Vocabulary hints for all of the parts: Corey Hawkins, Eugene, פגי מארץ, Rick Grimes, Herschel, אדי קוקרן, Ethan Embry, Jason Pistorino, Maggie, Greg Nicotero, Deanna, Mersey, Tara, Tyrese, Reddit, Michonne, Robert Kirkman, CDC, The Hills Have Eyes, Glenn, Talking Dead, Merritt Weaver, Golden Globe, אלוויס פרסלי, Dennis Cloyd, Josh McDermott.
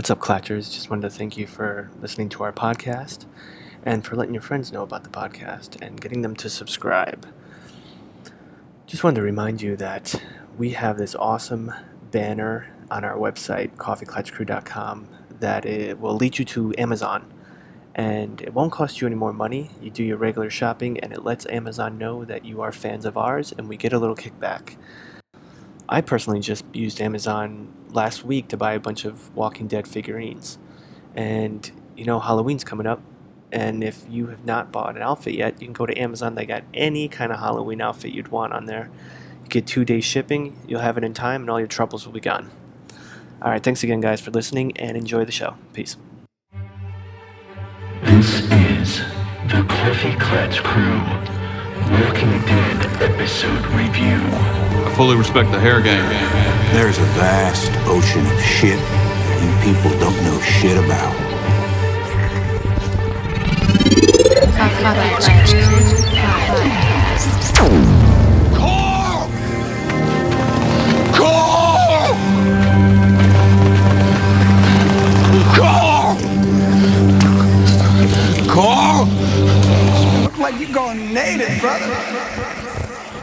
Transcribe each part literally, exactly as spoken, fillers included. What's up, Clatchers? Just wanted to thank you for listening to our podcast and for letting your friends know about the podcast and getting them to subscribe. Just wanted to remind you that we have this awesome banner on our website, coffee clatch crew dot com, that it will lead you to Amazon. And it won't cost you any more money. You do your regular shopping, and it lets Amazon know that you are fans of ours, and we get a little kickback. I personally just used Amazon last week to buy a bunch of Walking Dead figurines. And, you know, Halloween's coming up, and if you have not bought an outfit yet, you can go to Amazon. They got any kind of Halloween outfit you'd want on there. You get two-day shipping, you'll have it in time, and all your troubles will be gone. All right, thanks again, guys, for listening, and enjoy the show. Peace. This is the Coffee Klatch Crew Walking Dead episode review. I fully respect the hair game. There's a vast ocean of shit that you people don't know shit about. Carl! Carl! Carl! Carl! Look like you're going native, brother.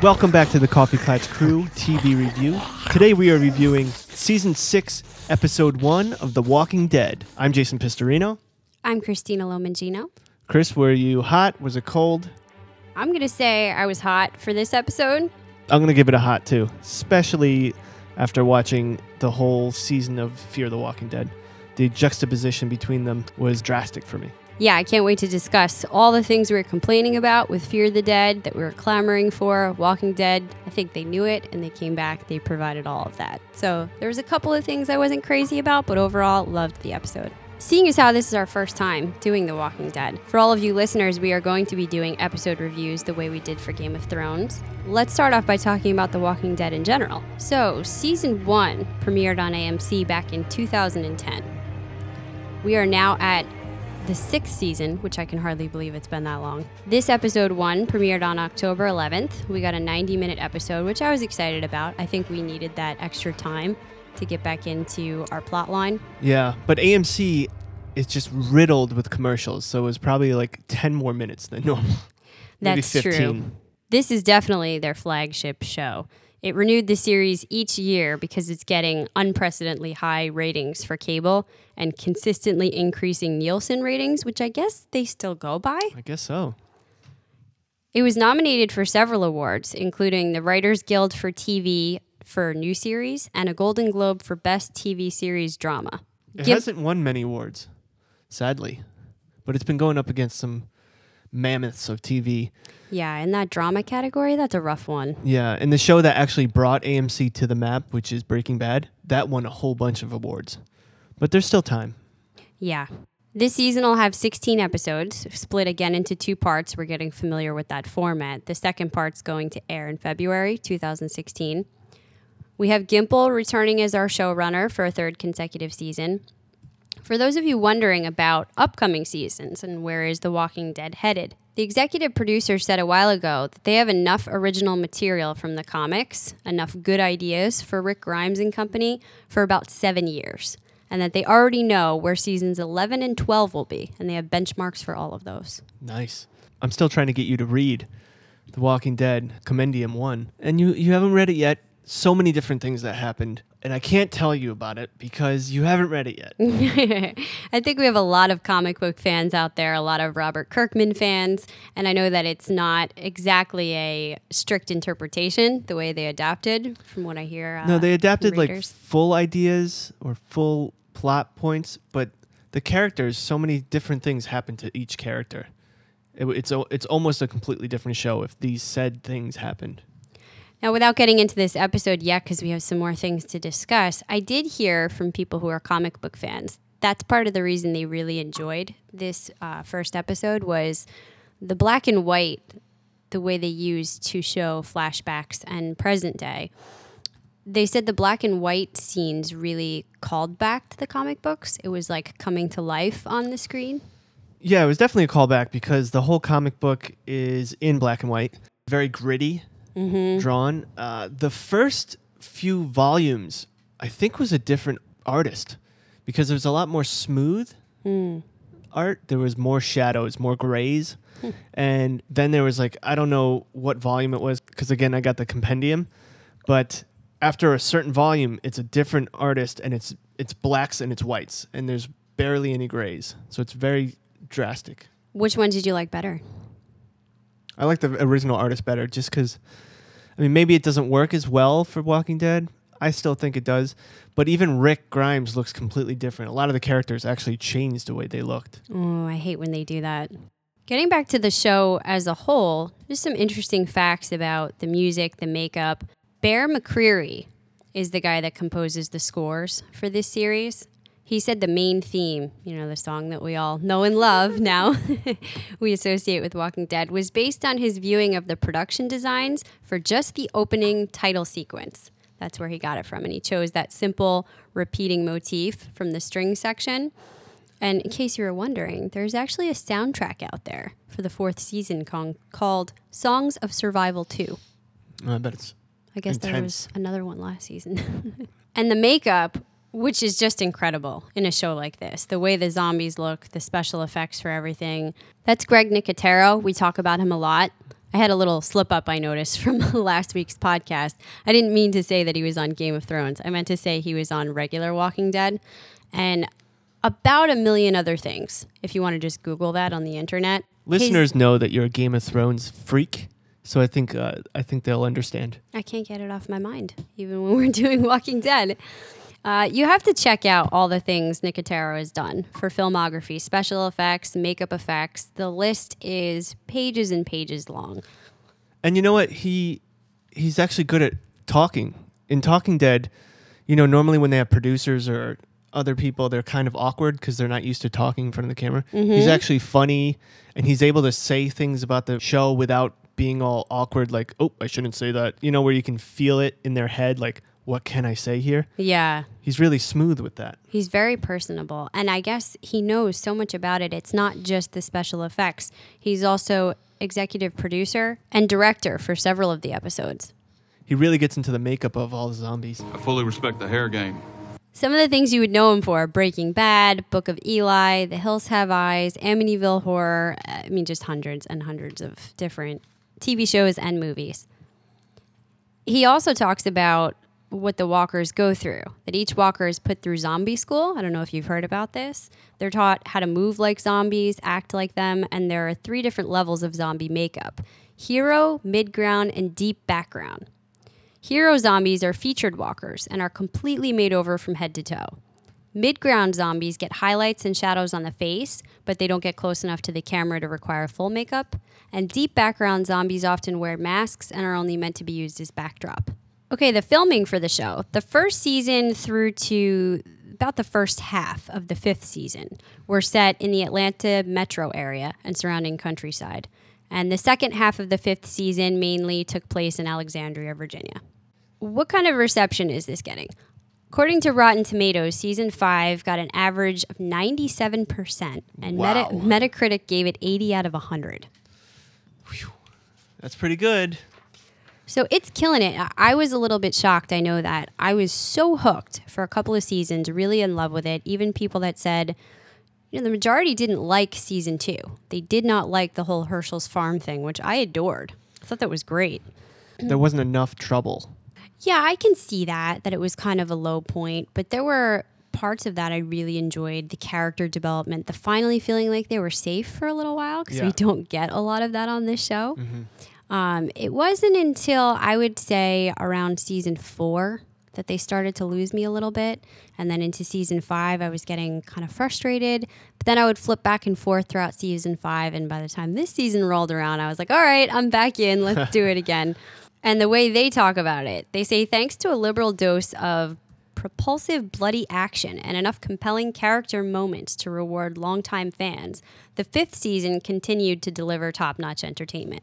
Welcome back to the Coffee Klatch Crew T V review. Today we are reviewing Season six, Episode one of The Walking Dead. I'm Jason Pistorino. I'm Christina Lomangino. Chris, were you hot? Was it cold? I'm going to say I was hot for this episode. I'm going to give it a hot, too, especially after watching the whole season of Fear the Walking Dead. The juxtaposition between them was drastic for me. Yeah, I can't wait to discuss all the things we were complaining about with Fear the Dead, that we were clamoring for, Walking Dead. I think they knew it, and they came back. They provided all of that. So there was a couple of things I wasn't crazy about, but overall, loved the episode. Seeing as how this is our first time doing The Walking Dead, for all of you listeners, we are going to be doing episode reviews the way we did for Game of Thrones. Let's start off by talking about The Walking Dead in general. So, Season one premiered on A M C back in two thousand ten. We are now at the sixth season, which I can hardly believe it's been that long. This episode one premiered on October eleventh. We got a ninety minute episode, which I was excited about. I think we needed that extra time to get back into our plot line. Yeah, but A M C is just riddled with commercials, so it was probably like ten more minutes than normal. That's true. This is definitely their flagship show. It renewed the series each year because it's getting unprecedentedly high ratings for cable and consistently increasing Nielsen ratings, which I guess they still go by. I guess so. It was nominated for several awards, including the Writers Guild for T V for new series and a Golden Globe for Best T V Series Drama. It Give- hasn't won many awards, sadly, but it's been going up against some mammoths of T V. Yeah, in that drama category, that's a rough one. Yeah, and the show that actually brought A M C to the map, which is Breaking Bad, that won a whole bunch of awards. But there's still time. Yeah. This season will have sixteen episodes, split again into two parts. We're getting familiar with that format. The second part's going to air in February two thousand sixteen. We have Gimple returning as our showrunner for a third consecutive season. For those of you wondering about upcoming seasons and where is The Walking Dead headed, the executive producer said a while ago that they have enough original material from the comics, enough good ideas for Rick Grimes and company for about seven years, and that they already know where seasons eleven and twelve will be, and they have benchmarks for all of those. Nice. I'm still trying to get you to read The Walking Dead Compendium one, and you, you haven't read it yet. So many different things that happened, and I can't tell you about it because you haven't read it yet. I think we have a lot of comic book fans out there, a lot of Robert Kirkman fans, and I know that it's not exactly a strict interpretation the way they adapted, from what I hear. Uh, no, they adapted like full ideas or full plot points, but the characters, so many different things happen to each character. It, it's it's almost a completely different show if these said things happened. Now, without getting into this episode yet, because we have some more things to discuss, I did hear from people who are comic book fans. That's part of the reason they really enjoyed this uh, first episode was the black and white, the way they used to show flashbacks and present day. They said the black and white scenes really called back to the comic books. It was like coming to life on the screen. Yeah, it was definitely a callback because the whole comic book is in black and white, very gritty. Mm-hmm. Drawn. Uh, the first few volumes, I think, was a different artist because there's a lot more smooth mm. art. There was more shadows, more grays. Hmm. And then there was like, I don't know what volume it was, because again, I got the compendium. But after a certain volume, it's a different artist, and it's it's blacks and it's whites. And there's barely any grays. So it's very drastic. Which one did you like better? I like the original artist better, just because, I mean, maybe it doesn't work as well for Walking Dead. I still think it does. But even Rick Grimes looks completely different. A lot of the characters actually changed the way they looked. Oh, I hate when they do that. Getting back to the show as a whole, there's some interesting facts about the music, the makeup. Bear McCreary is the guy that composes the scores for this series. He said the main theme, you know, the song that we all know and love now, we associate with Walking Dead, was based on his viewing of the production designs for just the opening title sequence. That's where he got it from. And he chose that simple repeating motif from the string section. And in case you were wondering, there's actually a soundtrack out there for the fourth season con- called Songs of Survival two. I bet it's I guess intense. There was another one last season. And the makeup, which is just incredible in a show like this. The way the zombies look, the special effects for everything. That's Greg Nicotero. We talk about him a lot. I had a little slip up I noticed from last week's podcast. I didn't mean to say that he was on Game of Thrones. I meant to say he was on regular Walking Dead and about a million other things, if you want to just Google that on the internet. Listeners His- know that you're a Game of Thrones freak, so I think uh, I think they'll understand. I can't get it off my mind, even when we're doing Walking Dead. Uh, you have to check out all the things Nicotero has done for filmography, special effects, makeup effects. The list is pages and pages long. And you know what? He he's actually good at talking. In Talking Dead, you know, normally when they have producers or other people, they're kind of awkward because they're not used to talking in front of the camera. Mm-hmm. He's actually funny, and he's able to say things about the show without being all awkward, like, oh, I shouldn't say that. You know, where you can feel it in their head, like, what can I say here? Yeah. He's really smooth with that. He's very personable. And I guess he knows so much about it. It's not just the special effects. He's also executive producer and director for several of the episodes. He really gets into the makeup of all the zombies. I fully respect the hair game. Some of the things you would know him for: Breaking Bad, Book of Eli, The Hills Have Eyes, Amityville Horror. I mean, just hundreds and hundreds of different T V shows and movies. He also talks about what the walkers go through, that each walker is put through zombie school. I don't know if you've heard about this. They're taught how to move like zombies, act like them, and there are three different levels of zombie makeup: hero, midground, and deep background. Hero zombies are featured walkers and are completely made over from head to toe. Midground zombies get highlights and shadows on the face, but they don't get close enough to the camera to require full makeup. And deep background zombies often wear masks and are only meant to be used as backdrop. Okay, the filming for the show. The first season through to about the first half of the fifth season were set in the Atlanta metro area and surrounding countryside. And the second half of the fifth season mainly took place in Alexandria, Virginia. What kind of reception is this getting? According to Rotten Tomatoes, season five got an average of ninety-seven percent, and wow. Meta- Metacritic gave it eighty out of one hundred. Whew. That's pretty good. So it's killing it. I was a little bit shocked, I know that. I was so hooked for a couple of seasons, really in love with it. Even people that said, you know, the majority didn't like season two. They did not like the whole Herschel's Farm thing, which I adored. I thought that was great. There wasn't enough trouble. Yeah, I can see that, that it was kind of a low point. But there were parts of that I really enjoyed. The character development, the finally feeling like they were safe for a little while, because yeah. we don't get a lot of that on this show. Mm-hmm. Um, it wasn't until I would say around season four that they started to lose me a little bit. And then into season five, I was getting kind of frustrated. But then I would flip back and forth throughout season five. And by the time this season rolled around, I was like, all right, I'm back in. Let's do it again. And the way they talk about it, they say, thanks to a liberal dose of propulsive bloody action and enough compelling character moments to reward longtime fans, the fifth season continued to deliver top-notch entertainment.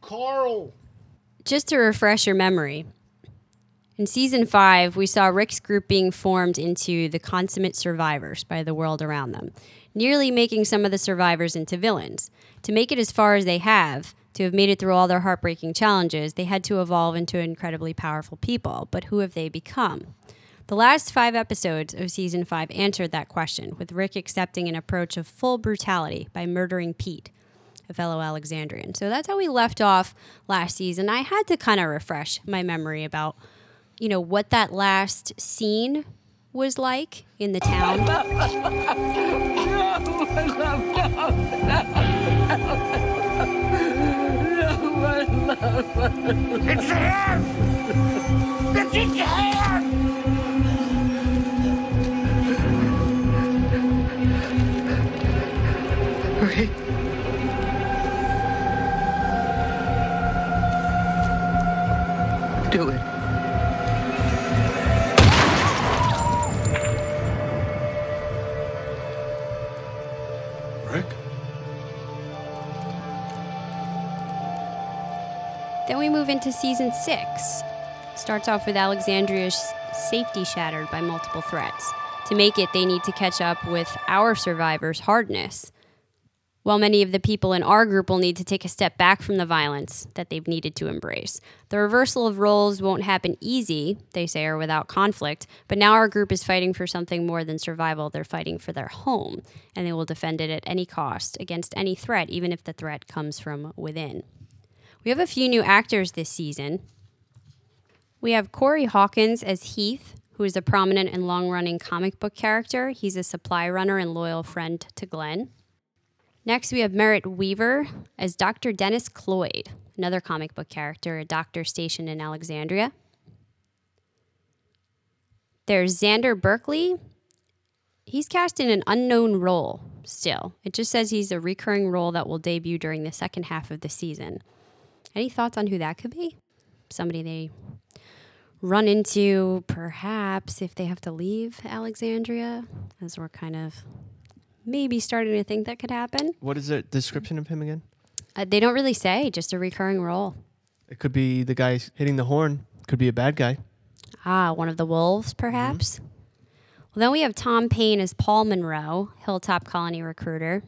Carl. Just to refresh your memory, in season five, we saw Rick's group being formed into the consummate survivors by the world around them, nearly making some of the survivors into villains. To make it as far as they have, to have made it through all their heartbreaking challenges, they had to evolve into incredibly powerful people. But who have they become? The last five episodes of season five answered that question, with Rick accepting an approach of full brutality by murdering Pete, a fellow Alexandrian. So that's how we left off last season. I had to kind of refresh my memory about, you know, what that last scene was like in the town. It's the hand! It's in the hand! Hurry. Do it. Then we move into season six. Starts off with Alexandria's safety shattered by multiple threats. To make it, they need to catch up with our survivors' hardness, while many of the people in our group will need to take a step back from the violence that they've needed to embrace. The reversal of roles won't happen easy, they say, or without conflict, but now our group is fighting for something more than survival. They're fighting for their home, and they will defend it at any cost, against any threat, even if the threat comes from within. We have a few new actors this season. We have Corey Hawkins as Heath, who is a prominent and long-running comic book character. He's a supply runner and loyal friend to Glenn. Next, we have Merritt Weaver as Doctor Dennis Cloyd, another comic book character, a doctor stationed in Alexandria. There's Xander Berkeley. He's cast in an unknown role still. It just says he's a recurring role that will debut during the second half of the season. Any thoughts on who that could be? Somebody they run into, perhaps, if they have to leave Alexandria, as we're kind of maybe starting to think that could happen. What is the description of him again? Uh, they don't really say, just a recurring role. It could be the guy hitting the horn. Could be a bad guy. Ah, one of the wolves, perhaps. Mm-hmm. Well, then we have Tom Payne as Paul Monroe, Hilltop Colony recruiter.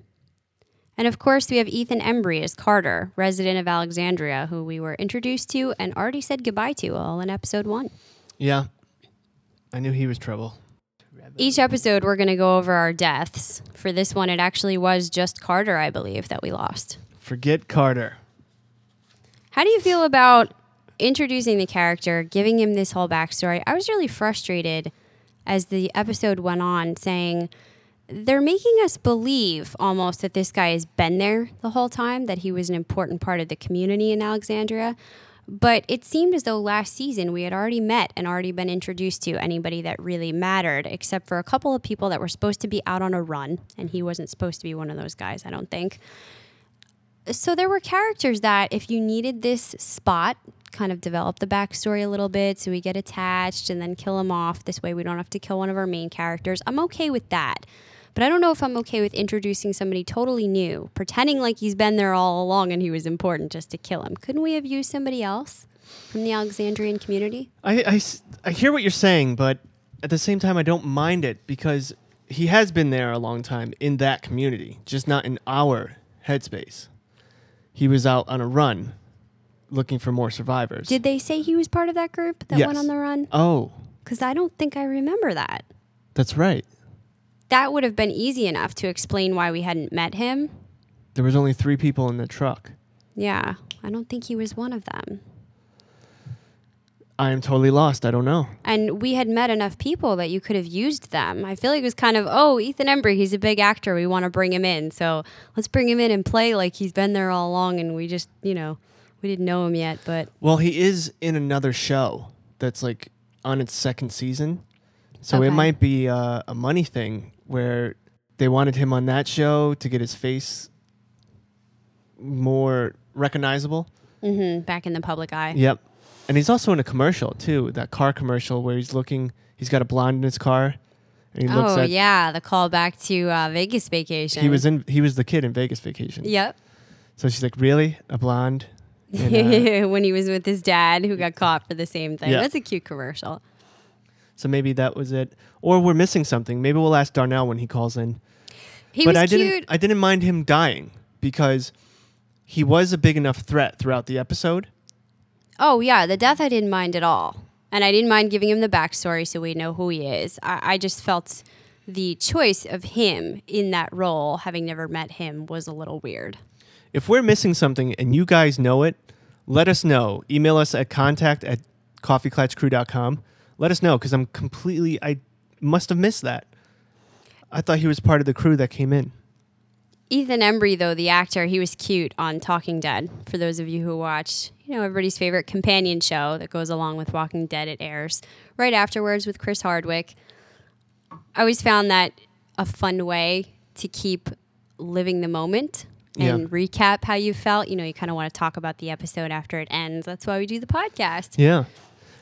And of course, we have Ethan Embry as Carter, resident of Alexandria, who we were introduced to and already said goodbye to all in episode one. Yeah. I knew he was trouble. Each episode, we're going to go over our deaths. For this one, it actually was just Carter, I believe, that we lost. Forget Carter. How do you feel about introducing the character, giving him this whole backstory? I was really frustrated as the episode went on, saying, they're making us believe almost that this guy has been there the whole time, that he was an important part of the community in Alexandria. But it seemed as though last season we had already met and already been introduced to anybody that really mattered, except for a couple of people that were supposed to be out on a run, and he wasn't supposed to be one of those guys, I don't think. So there were characters that, if you needed this spot, kind of develop the backstory a little bit so we get attached and then kill him off. This way we don't have to kill one of our main characters. I'm okay with that. But I don't know if I'm okay with introducing somebody totally new, pretending like he's been there all along and he was important just to kill him. Couldn't we have used somebody else from the Alexandrian community? I, I, I hear what you're saying, but at the same time, I don't mind it because he has been there a long time in that community, just not in our headspace. He was out on a run looking for more survivors. Did they say he was part of that group that yes. went on the run? Oh. Because I don't think I remember that. That's right. That would have been easy enough to explain why we hadn't met him. There was only three people in the truck. Yeah, I don't think he was one of them. I am totally lost. I don't know. And we had met enough people that you could have used them. I feel like it was kind of, oh, Ethan Embry, he's a big actor. We want to bring him in. So let's bring him in and play like he's been there all along and we just, you know, we didn't know him yet. But well, he is in another show that's like on its second season. So okay. It might be uh, a money thing. Where they wanted him on that show to get his face more recognizable. Mm-hmm, back in the public eye. Yep. And he's also in a commercial, too, that car commercial where he's looking, he's got a blonde in his car. And he oh, looks at, yeah, the callback to uh, Vegas Vacation. He was in. He was the kid in Vegas Vacation. Yep. So she's like, really? A blonde? And, uh, when he was with his dad who got caught for the same thing. Yep. That's a cute commercial. So maybe that was it. Or we're missing something. Maybe we'll ask Darnell when he calls in. He but was I cute. Didn't, I didn't mind him dying because he was a big enough threat throughout the episode. Oh, yeah. The death I didn't mind at all. And I didn't mind giving him the backstory so we know who he is. I, I just felt the choice of him in that role, having never met him, was a little weird. If we're missing something and you guys know it, let us know. Email us at contact at coffee klatch crew dot com. Let us know, because I'm completely... I must have missed that. I thought he was part of the crew that came in. Ethan Embry, though, the actor, he was cute on Talking Dead. For those of you who watch, you know, everybody's favorite companion show that goes along with Walking Dead, it airs right afterwards with Chris Hardwick. I always found that a fun way to keep living the moment and yeah. recap how you felt. You know, you kind of want to talk about the episode after it ends. That's why we do the podcast. Yeah.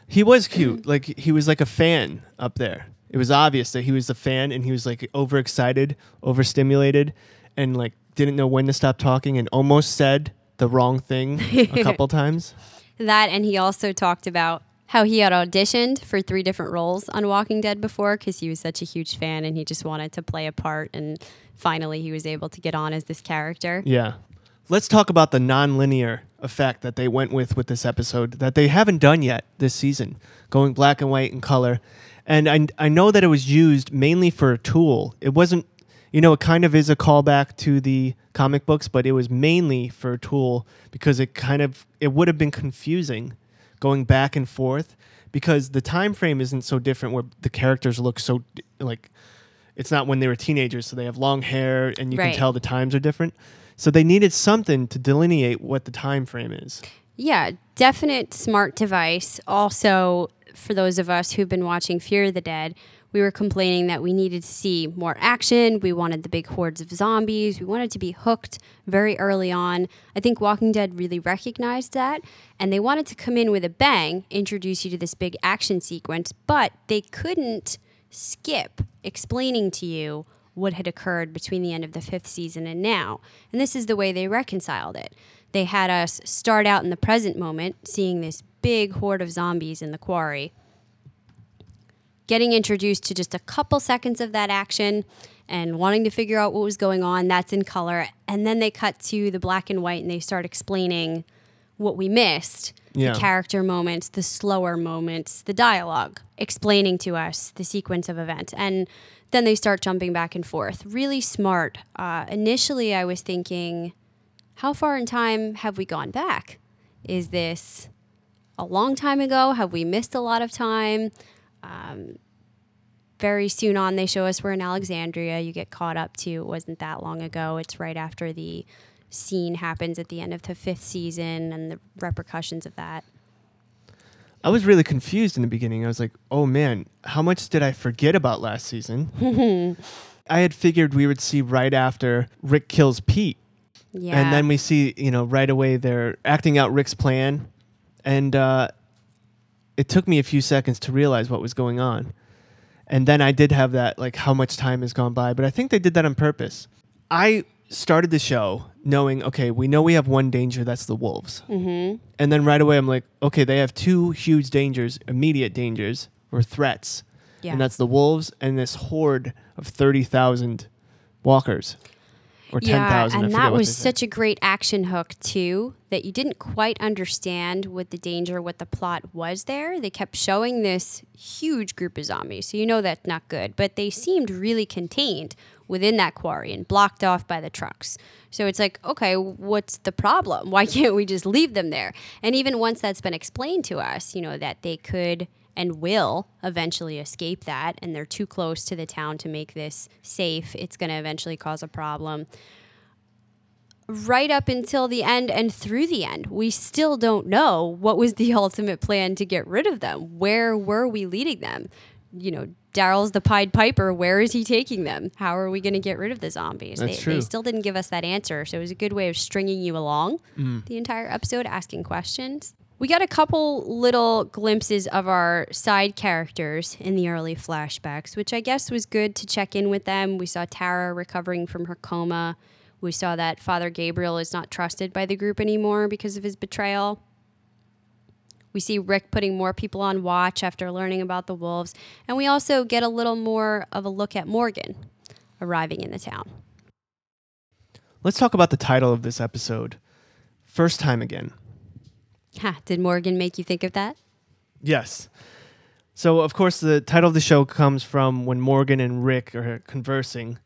He was cute. Like, he was like a fan up there. It was obvious that he was a fan, and he was like overexcited, overstimulated, and like didn't know when to stop talking, and almost said the wrong thing a couple times. That, and he also talked about how he had auditioned for three different roles on Walking Dead before because he was such a huge fan and he just wanted to play a part, and finally he was able to get on as this character. Yeah. Let's talk about the nonlinear effect that they went with with this episode that they haven't done yet this season, going black and white and color. And I, I know that it was used mainly for a tool. It wasn't, you know, it kind of is a callback to the comic books, but it was mainly for a tool because it kind of, it would have been confusing going back and forth because the time frame isn't so different where the characters look so, like, it's not when they were teenagers, so they have long hair and you right. can tell the times are different. So they needed something to delineate what the time frame is. Yeah, definite smart device. Also, for those of us who've been watching Fear the Dead, we were complaining that we needed to see more action. We wanted the big hordes of zombies. We wanted to be hooked very early on. I think Walking Dead really recognized that. And they wanted to come in with a bang, introduce you to this big action sequence, but they couldn't skip explaining to you what had occurred between the end of the fifth season and now. And this is the way they reconciled it. They had us start out in the present moment, seeing this big horde of zombies in the quarry, getting introduced to just a couple seconds of that action and wanting to figure out what was going on. That's in color. And then they cut to the black and white and they start explaining what we missed, yeah. the character moments, the slower moments, the dialogue, explaining to us the sequence of events. And then they start jumping back and forth. Really smart. Uh, initially, I was thinking, how far in time have we gone back? Is this a long time ago? Have we missed a lot of time? Um, very soon on, they show us we're in Alexandria. You get caught up to it wasn't that long ago. It's right after the scene happens at the end of the fifth season and the repercussions of that. I was really confused in the beginning. I was like, oh man, how much did I forget about last season? I had figured we would see right after Rick kills Pete. Yeah. And then we see, you know, right away they're acting out Rick's plan. And uh, it took me a few seconds to realize what was going on. And then I did have that, like, how much time has gone by. But I think they did that on purpose. I started the show knowing, okay, we know we have one danger, that's the wolves. Mm-hmm. And then right away I'm like, okay, they have two huge dangers, immediate dangers or threats. Yeah. And that's the wolves and this horde of thirty thousand walkers. Or yeah, ten thousand, and that was such a great action hook, too, that you didn't quite understand what the danger, what the plot was there. They kept showing this huge group of zombies, so you know that's not good. But they seemed really contained within that quarry and blocked off by the trucks. So it's like, okay, what's the problem? Why can't we just leave them there? And even once that's been explained to us, you know, that they could and will eventually escape that, and they're too close to the town to make this safe. It's going to eventually cause a problem. Right up until the end and through the end, we still don't know what was the ultimate plan to get rid of them. Where were we leading them? You know, Daryl's the Pied Piper. Where is he taking them? How are we going to get rid of the zombies? That's they, true. They still didn't give us that answer, so it was a good way of stringing you along mm. the entire episode, asking questions. We got a couple little glimpses of our side characters in the early flashbacks, which I guess was good to check in with them. We saw Tara recovering from her coma. We saw that Father Gabriel is not trusted by the group anymore because of his betrayal. We see Rick putting more people on watch after learning about the wolves. And we also get a little more of a look at Morgan arriving in the town. Let's talk about the title of this episode, First Time Again. Ha, did Morgan make you think of that? Yes. So, of course, the title of the show comes from when Morgan and Rick are conversing.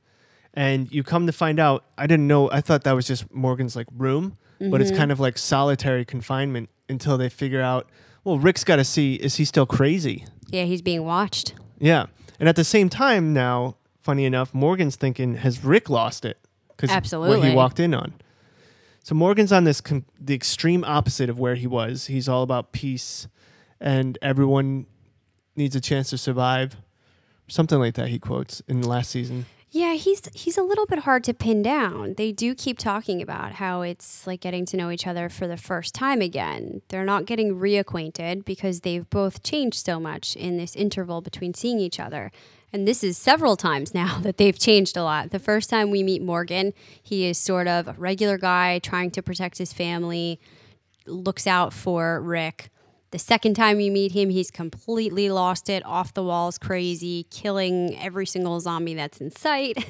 And you come to find out, I didn't know, I thought that was just Morgan's, like, room. Mm-hmm. But it's kind of like solitary confinement until they figure out, well, Rick's got to see, is he still crazy? Yeah, he's being watched. Yeah. And at the same time now, funny enough, Morgan's thinking, has Rick lost it? Because what he walked in on. So Morgan's on this com- the extreme opposite of where he was. He's all about peace and everyone needs a chance to survive. Something like that, he quotes in the last season. Yeah, he's he's a little bit hard to pin down. They do keep talking about how it's like getting to know each other for the first time again. They're not getting reacquainted because they've both changed so much in this interval between seeing each other. And this is several times now that they've changed a lot. The first time we meet Morgan, he is sort of a regular guy trying to protect his family, looks out for Rick. The second time you meet him, he's completely lost it, off the walls, crazy, killing every single zombie that's in sight.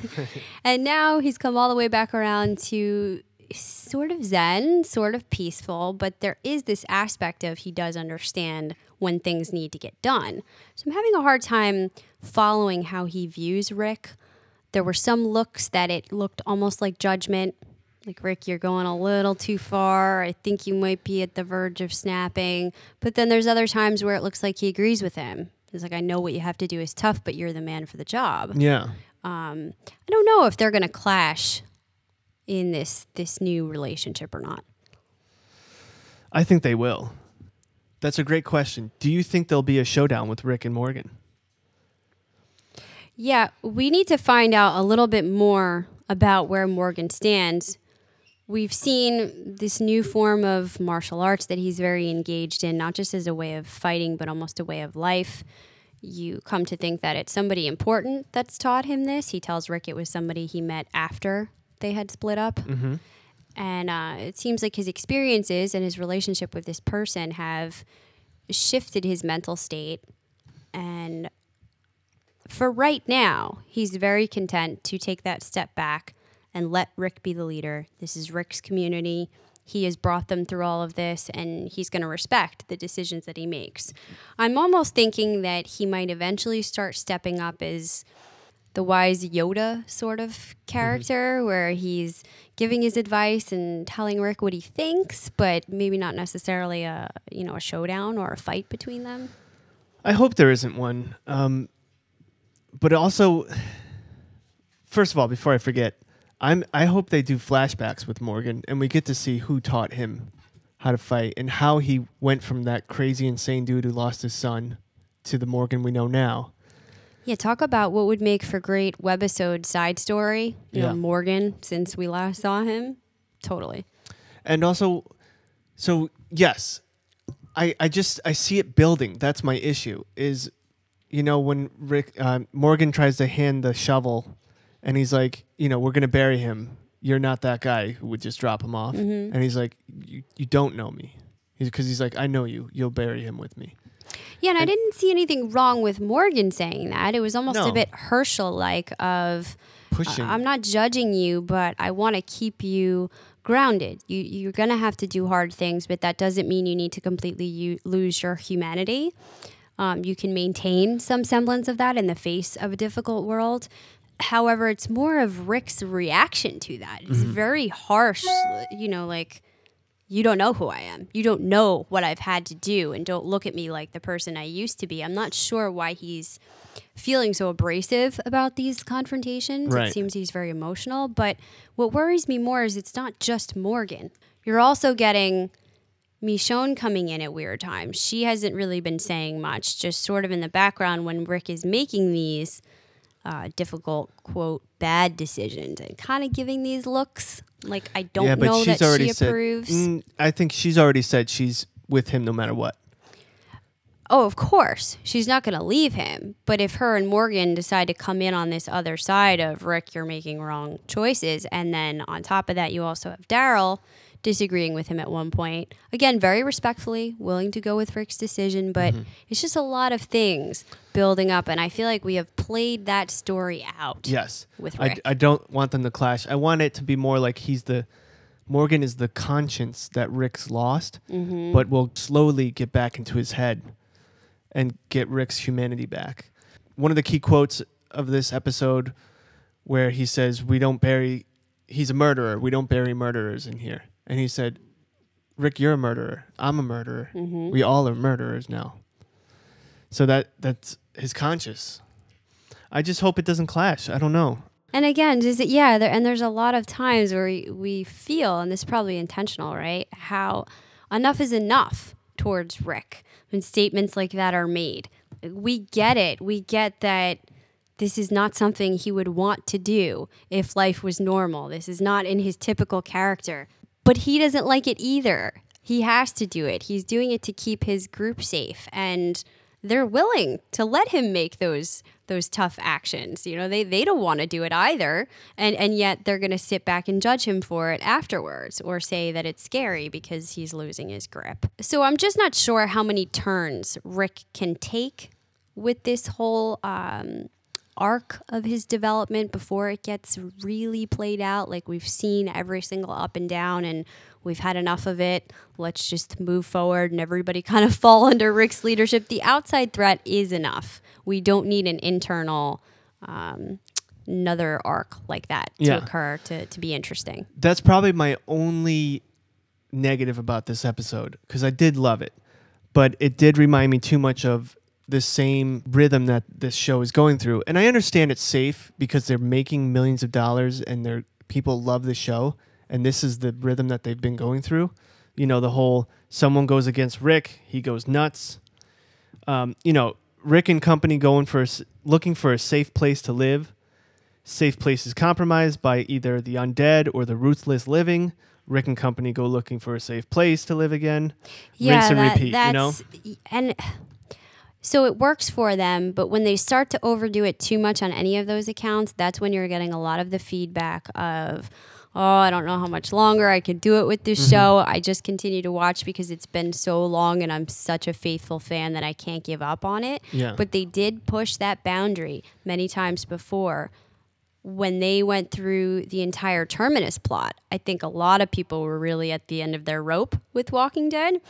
And now he's come all the way back around to sort of zen, sort of peaceful, but there is this aspect of he does understand when things need to get done. So I'm having a hard time following how he views Rick. There were some looks that it looked almost like judgment. Like, Rick, you're going a little too far. I think you might be at the verge of snapping. But then there's other times where it looks like he agrees with him. He's like, I know what you have to do is tough, but you're the man for the job. Yeah. Um, I don't know if they're going to clash in this this new relationship or not. I think they will. That's a great question. Do you think there'll be a showdown with Rick and Morgan? Yeah, we need to find out a little bit more about where Morgan stands. We've seen this new form of martial arts that he's very engaged in, not just as a way of fighting, but almost a way of life. You come to think that it's somebody important that's taught him this. He tells Rick it was somebody he met after they had split up. Mm-hmm. And uh, it seems like his experiences and his relationship with this person have shifted his mental state. And for right now, he's very content to take that step back and let Rick be the leader. This is Rick's community. He has brought them through all of this, and he's going to respect the decisions that he makes. I'm almost thinking that he might eventually start stepping up as the wise Yoda sort of character, mm-hmm. where he's giving his advice and telling Rick what he thinks, but maybe not necessarily a, you know, a showdown or a fight between them. I hope there isn't one. Um, but also, first of all, before I forget, I'm, I hope they do flashbacks with Morgan and we get to see who taught him how to fight and how he went from that crazy, insane dude who lost his son to the Morgan we know now. Yeah, talk about what would make for great webisode side story. You yeah. know, Morgan, since we last saw him. Totally. And also, so yes, I, I just, I see it building. That's my issue is, you know, when Rick, uh, Morgan tries to hand the shovel and he's like, you know, we're going to bury him. You're not that guy who would just drop him off. Mm-hmm. And he's like, you, you don't know me. Because he's, he's like, I know you. You'll bury him with me. Yeah, and, and I didn't see anything wrong with Morgan saying that. It was almost no. a bit Herschel-like of, pushing. Uh, I'm not judging you, but I want to keep you grounded. You, you're going to have to do hard things, but that doesn't mean you need to completely u- lose your humanity. Um, you can maintain some semblance of that in the face of a difficult world. However, it's more of Rick's reaction to that. It's mm-hmm. very harsh, you know, like, you don't know who I am. You don't know what I've had to do, and don't look at me like the person I used to be. I'm not sure why he's feeling so abrasive about these confrontations. Right. It seems he's very emotional, but what worries me more is it's not just Morgan. You're also getting Michonne coming in at weird times. She hasn't really been saying much, just sort of in the background when Rick is making these Uh, difficult, quote, bad decisions, and kind of giving these looks like I don't yeah, know that she said, approves. Mm, I think she's already said she's with him no matter what. Oh, of course. She's not going to leave him. But if her and Morgan decide to come in on this other side of, Rick, you're making wrong choices, and then on top of that, you also have Daryl disagreeing with him at one point. Again, very respectfully, willing to go with Rick's decision, but mm-hmm. it's just a lot of things building up, and I feel like we have played that story out. Yes. With Rick. I, I don't want them to clash. I want it to be more like he's the, Morgan is the conscience that Rick's lost, mm-hmm. but will slowly get back into his head and get Rick's humanity back. One of the key quotes of this episode where he says, we don't bury, he's a murderer, we don't bury murderers in here. And he said, Rick, you're a murderer. I'm a murderer. Mm-hmm. We all are murderers now. So that that's his conscience. I just hope it doesn't clash. I don't know. And again, just yeah, there, and there's a lot of times where we, we feel, and this is probably intentional, right? How enough is enough towards Rick when statements like that are made. We get it. We get that this is not something he would want to do if life was normal. This is not in his typical character. But he doesn't like it either. He has to do it. He's doing it to keep his group safe. And they're willing to let him make those those tough actions. You know, they, they don't want to do it either. And, and yet they're going to sit back and judge him for it afterwards or say that it's scary because he's losing his grip. So I'm just not sure how many turns Rick can take with this whole um, arc of his development before it gets really played out. Like, we've seen every single up and down and we've had enough of it. Let's just move forward and everybody kind of fall under Rick's leadership. The outside threat is enough. We don't need an internal, um, another arc like that to yeah. occur to, to be interesting. That's probably my only negative about this episode, because I did love it, but it did remind me too much of the same rhythm that this show is going through. And I understand it's safe because they're making millions of dollars and their people love the show. And this is the rhythm that they've been going through. You know, the whole someone goes against Rick, he goes nuts. Um, you know, Rick and company going for looking for a safe place to live. Safe place is compromised by either the undead or the ruthless living. Rick and company go looking for a safe place to live again. Yeah, rinse and that, repeat, that's, you know? And so it works for them, but when they start to overdo it too much on any of those accounts, that's when you're getting a lot of the feedback of, oh, I don't know how much longer I could do it with this mm-hmm. show. I just continue to watch because it's been so long and I'm such a faithful fan that I can't give up on it. Yeah. But they did push that boundary many times before. When they went through the entire Terminus plot, I think a lot of people were really at the end of their rope with Walking Dead.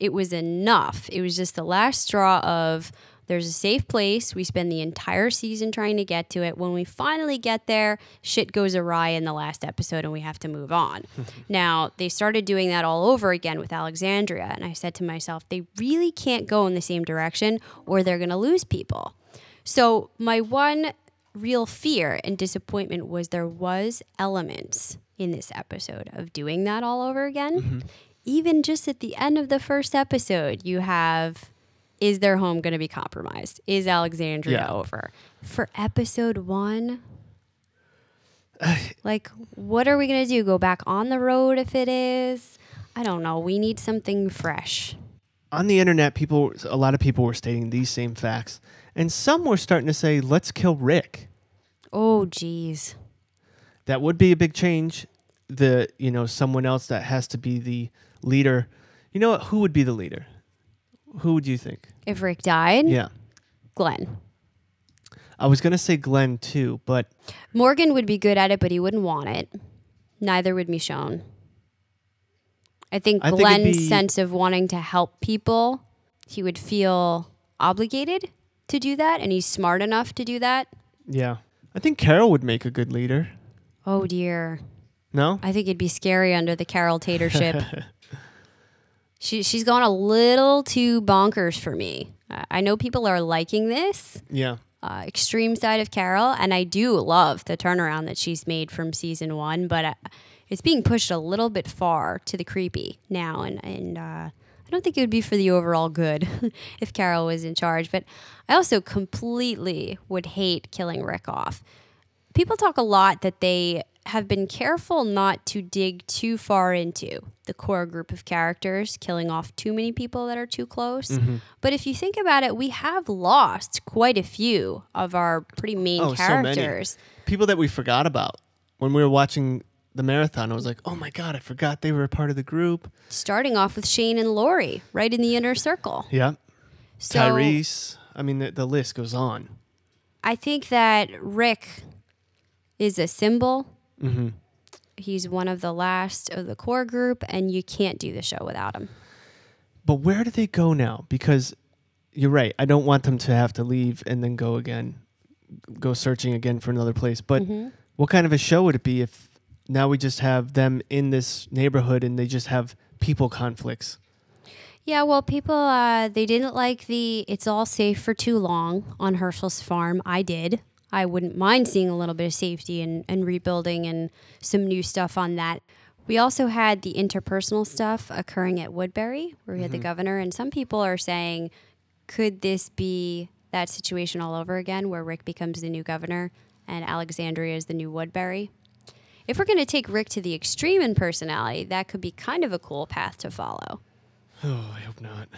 It was enough. It was just the last straw of there's a safe place. We spend the entire season trying to get to it. When we finally get there, shit goes awry in the last episode and we have to move on. Now, they started doing that all over again with Alexandria. And I said to myself, they really can't go in the same direction or they're going to lose people. So my one real fear and disappointment was there was elements in this episode of doing that all over again. Mm-hmm. Even just at the end of the first episode, you have, is their home going to be compromised? Is Alexandria yeah. over? For episode one, like, what are we going to do? Go back on the road if it is? I don't know. We need something fresh. On the internet, people, a lot of people were stating these same facts. And some were starting to say, let's kill Rick. Oh, geez. That would be a big change. The, you know, someone else that has to be the leader. You know what? Who would be the leader? Who would you think? If Rick died? Yeah. Glenn. I was going to say Glenn, too, but... Morgan would be good at it, but he wouldn't want it. Neither would Michonne. I think I Glenn's think be... sense of wanting to help people, he would feel obligated to do that, and he's smart enough to do that. Yeah. I think Carol would make a good leader. Oh, dear. No? I think it'd be scary under the Carol Tatership. she, she's gone a little too bonkers for me. Uh, I know people are liking this. Yeah. Uh, extreme side of Carol, and I do love the turnaround that she's made from season one, but uh, it's being pushed a little bit far to the creepy now, and... and uh, I don't think it would be for the overall good if Carol was in charge, but I also completely would hate killing Rick off. People talk a lot that they have been careful not to dig too far into the core group of characters, killing off too many people that are too close. Mm-hmm. But if you think about it, we have lost quite a few of our pretty main oh, characters. So many. People that we forgot about when we were watching the marathon. I was like, oh my God, I forgot they were a part of the group. Starting off with Shane and Lori, right in the inner circle. Yeah. So, Tyrese. I mean, the, the list goes on. I think that Rick is a symbol. Mm-hmm. He's one of the last of the core group, and you can't do the show without him. But where do they go now? Because you're right. I don't want them to have to leave and then go again, go searching again for another place. But mm-hmm. what kind of a show would it be if now we just have them in this neighborhood and they just have people conflicts? Yeah, well, people, uh, they didn't like the It's All Safe for too long on Herschel's farm. I did. I wouldn't mind seeing a little bit of safety and, and rebuilding and some new stuff on that. We also had the interpersonal stuff occurring at Woodbury, where we had mm-hmm. the governor. And some people are saying, could this be that situation all over again, where Rick becomes the new governor and Alexandria is the new Woodbury? If we're going to take Rick to the extreme in personality, that could be kind of a cool path to follow. Oh, I hope not.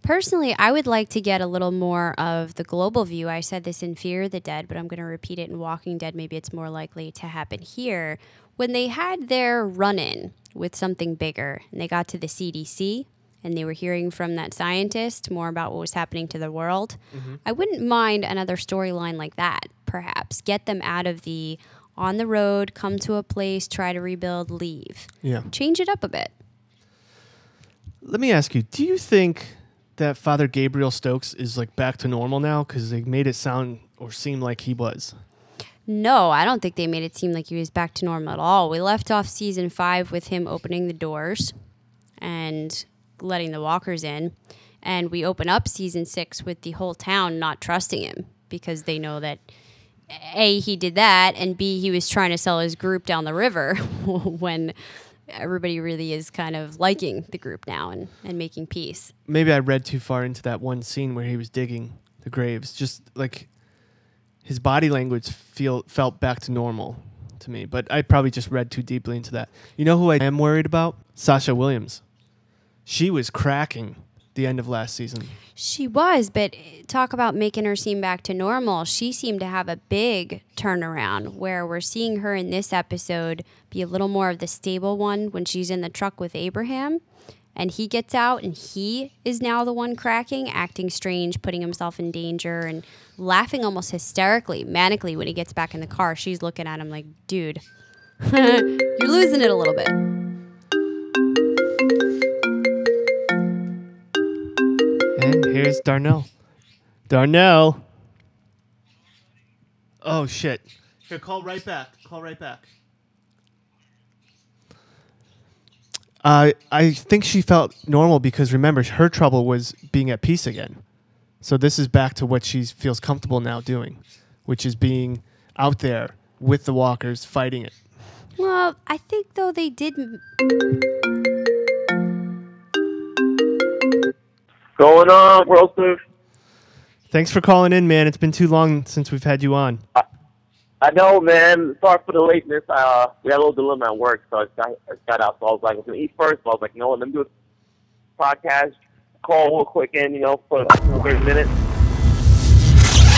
Personally, I would like to get a little more of the global view. I said this in Fear the Dead, but I'm going to repeat it in Walking Dead. Maybe it's more likely to happen here. When they had their run-in with something bigger, and they got to the C D C, and they were hearing from that scientist more about what was happening to the world, mm-hmm. I wouldn't mind another storyline like that, perhaps. Get them out of the on the road, come to a place, try to rebuild, leave. Yeah. Change it up a bit. Let me ask you, do you think that Father Gabriel Stokes is like back to normal now? Because they made it sound or seem like he was. No, I don't think they made it seem like he was back to normal at all. We left off season five with him opening the doors and letting the walkers in. And we open up season six with the whole town not trusting him because they know that A, he did that, and B, he was trying to sell his group down the river when everybody really is kind of liking the group now and, and making peace. Maybe I read too far into that one scene where he was digging the graves. Just like his body language feel felt back to normal to me, but I probably just read too deeply into that. You know who I am worried about? Sasha Williams. She was cracking the end of last season. She was, but talk about making her seem back to normal. She seemed to have a big turnaround where we're seeing her in this episode be a little more of the stable one when she's in the truck with Abraham and he gets out and he is now the one cracking, acting strange, putting himself in danger and laughing almost hysterically, manically when he gets back in the car. She's looking at him like, dude, you're losing it a little bit. And here's Darnell. Darnell. Oh, shit. Here, call right back. Call right back. Uh, I think she felt normal because, remember, her trouble was being at peace again. So this is back to what she feels comfortable now doing, which is being out there with the walkers fighting it. Well, I think, though, they didn't... Going on, world move. Thanks for calling in, man. It's been too long since we've had you on. Uh, I know, man. Sorry for the lateness. Uh, we had a little dilemma at work, so I got, I got out. So I was like, I was going to eat first, but I was like, no, let me do a podcast, call real quick in, you know, for thirty minutes.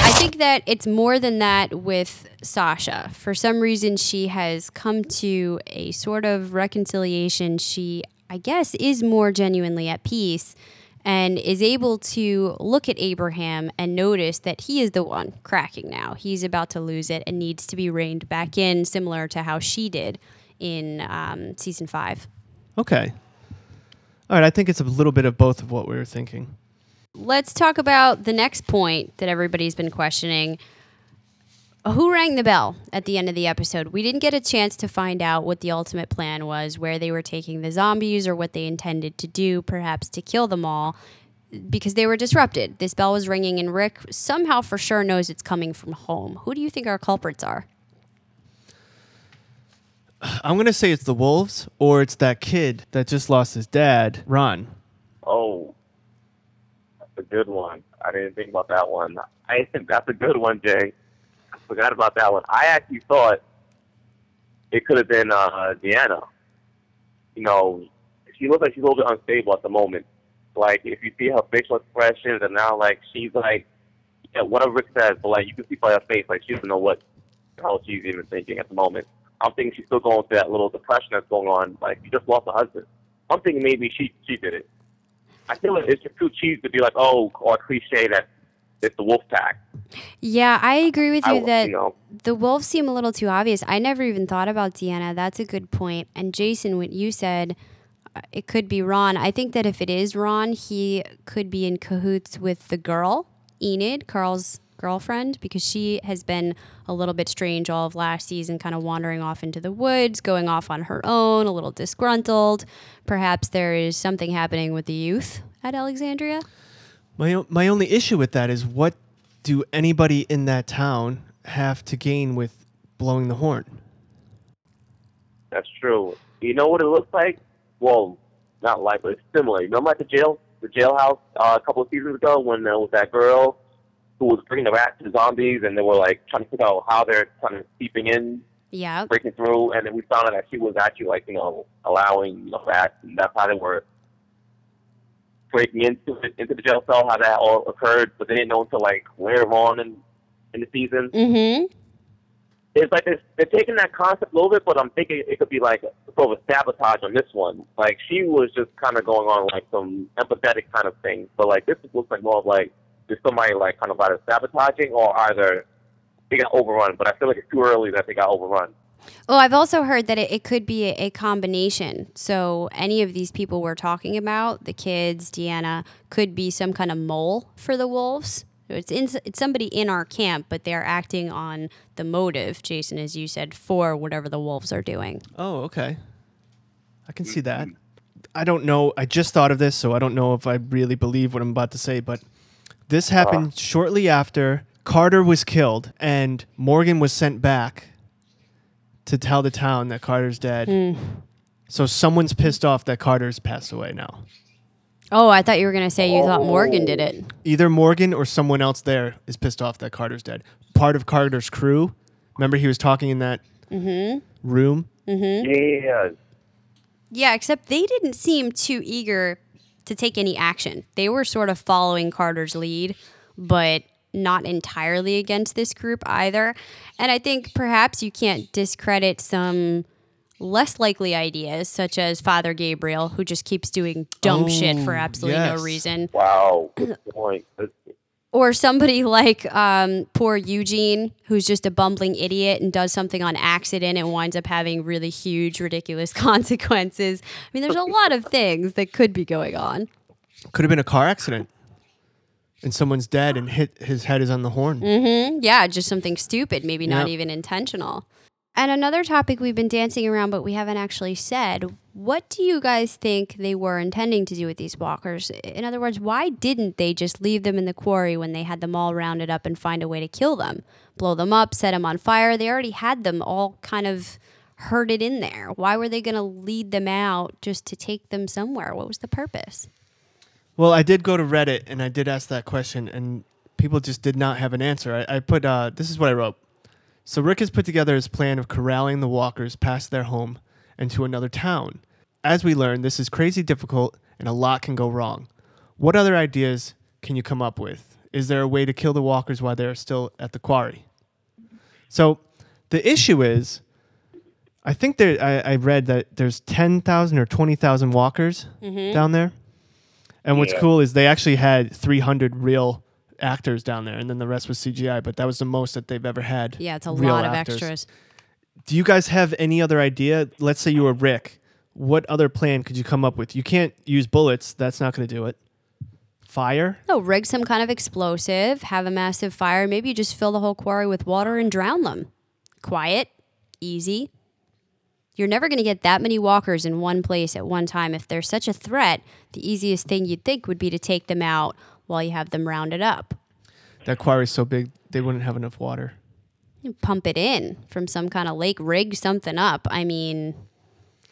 I think that it's more than that with Sasha. For some reason, she has come to a sort of reconciliation. She, I guess, is more genuinely at peace and is able to look at Abraham and notice that he is the one cracking now. He's about to lose it and needs to be reined back in, similar to how she did in um, season five. Okay. All right, I think it's a little bit of both of what we were thinking. Let's talk about the next point that everybody's been questioning. Who rang the bell at the end of the episode? We didn't get a chance to find out what the ultimate plan was, where they were taking the zombies or what they intended to do, perhaps to kill them all, because they were disrupted. This bell was ringing, and Rick somehow for sure knows it's coming from home. Who do you think our culprits are? I'm going to say it's the wolves, or it's that kid that just lost his dad, Ron. Oh, that's a good one. I didn't think about that one. I think that's a good one, Jay. Forgot about that one. I actually thought it could have been uh, Deanna. You know, she looks like she's a little bit unstable at the moment. Like, if you see her facial expressions and now, like, she's like, yeah, whatever Rick says, but, like, you can see by her face, like, she doesn't know what the hell she's even thinking at the moment. I'm thinking she's still going through that little depression that's going on. Like, she just lost her husband. I'm thinking maybe she, she did it. I feel like it's just too cheesy to be like, oh, or cliche that it's the wolf pack. Yeah, I agree with you I, that you know. The wolves seem a little too obvious. I never even thought about Deanna. That's a good point. And Jason, what you said, it could be Ron. I think that if it is Ron, he could be in cahoots with the girl, Enid, Carl's girlfriend, because she has been a little bit strange all of last season, kind of wandering off into the woods, going off on her own, a little disgruntled. Perhaps there is something happening with the youth at Alexandria. My o- my only issue with that is, what do anybody in that town have to gain with blowing the horn? That's true. You know what it looks like? Well, not like, but it's similar. You know, like the jail, the jailhouse uh, a couple of seasons ago when uh, with that girl who was bringing the rats to zombies, and they were like trying to figure out how they're kind of seeping in, yeah, breaking through, and then we found out that she was actually like, you know, allowing you know, rats, and that's how they were breaking into it, into the jail cell, how that all occurred, but they didn't know until like later on in, in the season. Mm-hmm. It's like they're, they're taking that concept a little bit, but I'm thinking it could be like sort of a sabotage on this one. Like, she was just kind of going on like some empathetic kind of thing. But like, this looks like more of like just somebody like kind of either sabotaging or either they got overrun. But I feel like it's too early that they got overrun. Oh, I've also heard that it, it could be a, a combination. So any of these people we're talking about, the kids, Deanna, could be some kind of mole for the wolves. It's in, it's somebody in our camp, but they're acting on the motive, Jason, as you said, for whatever the wolves are doing. Oh, okay. I can see that. I don't know. I just thought of this, so I don't know if I really believe what I'm about to say, but this happened uh. shortly after Carter was killed, and Morgan was sent back to tell the town that Carter's dead. Mm. So someone's pissed off that Carter's passed away now. Oh, I thought you were going to say you oh. thought Morgan did it. Either Morgan or someone else there is pissed off that Carter's dead. Part of Carter's crew. Remember, he was talking in that mm-hmm. room? Mm-hmm. Yeah. Yeah, except they didn't seem too eager to take any action. They were sort of following Carter's lead, but not entirely against this group either. And I think perhaps you can't discredit some less likely ideas, such as Father Gabriel, who just keeps doing dumb oh, shit for absolutely yes. no reason. Wow. Good point. Good. Or somebody like um, poor Eugene, who's just a bumbling idiot and does something on accident and winds up having really huge, ridiculous consequences. I mean, there's a lot of things that could be going on. Could have been a car accident, and someone's dead and hit his head is on the horn. Mm-hmm. Yeah, just something stupid, maybe yep. not even intentional. And another topic we've been dancing around, but we haven't actually said, what do you guys think they were intending to do with these walkers? In other words, why didn't they just leave them in the quarry when they had them all rounded up and find a way to kill them? Blow them up, set them on fire. They already had them all kind of herded in there. Why were they going to lead them out just to take them somewhere? What was the purpose? Well, I did go to Reddit, and I did ask that question, and people just did not have an answer. I, I put, uh, this is what I wrote. So Rick has put together his plan of corralling the walkers past their home and to another town. As we learn, this is crazy difficult and a lot can go wrong. What other ideas can you come up with? Is there a way to kill the walkers while they're still at the quarry? So the issue is, I think there, I, I read that there's ten thousand or twenty thousand walkers mm-hmm. down there. And yeah. what's cool is they actually had three hundred real actors down there, and then the rest was C G I, but that was the most that they've ever had. Yeah, it's a lot of actors. Extras. Do you guys have any other idea? Let's say you were Rick. What other plan could you come up with? You can't use bullets. That's not going to do it. Fire? No, rig some kind of explosive, have a massive fire. Maybe you just fill the whole quarry with water and drown them. Quiet, easy. You're never going to get that many walkers in one place at one time. If they're such a threat, the easiest thing you'd think would be to take them out while you have them rounded up. That quarry's so big, they wouldn't have enough water. You pump it in from some kind of lake, rig something up. I mean,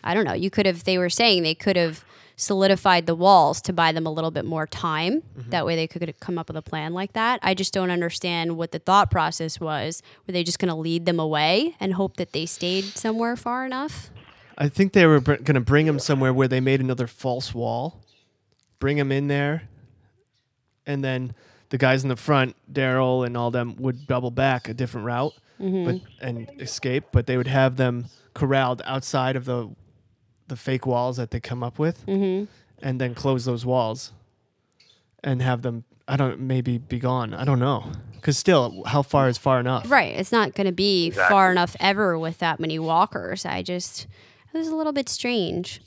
I don't know. You could have, they were saying they could have solidified the walls to buy them a little bit more time. Mm-hmm. That way they could come up with a plan like that. I just don't understand what the thought process was. Were they just going to lead them away and hope that they stayed somewhere far enough? I think they were br- going to bring them somewhere where they made another false wall, bring them in there, and then the guys in the front, Daryl and all them, would double back a different route mm-hmm. but, and escape, but they would have them corralled outside of the the fake walls that they come up with mm-hmm. and then close those walls and have them, I don't maybe be gone. I don't know. Because still, how far is far enough? Right. It's not going to be exactly. far enough ever with that many walkers. I just, it was a little bit strange.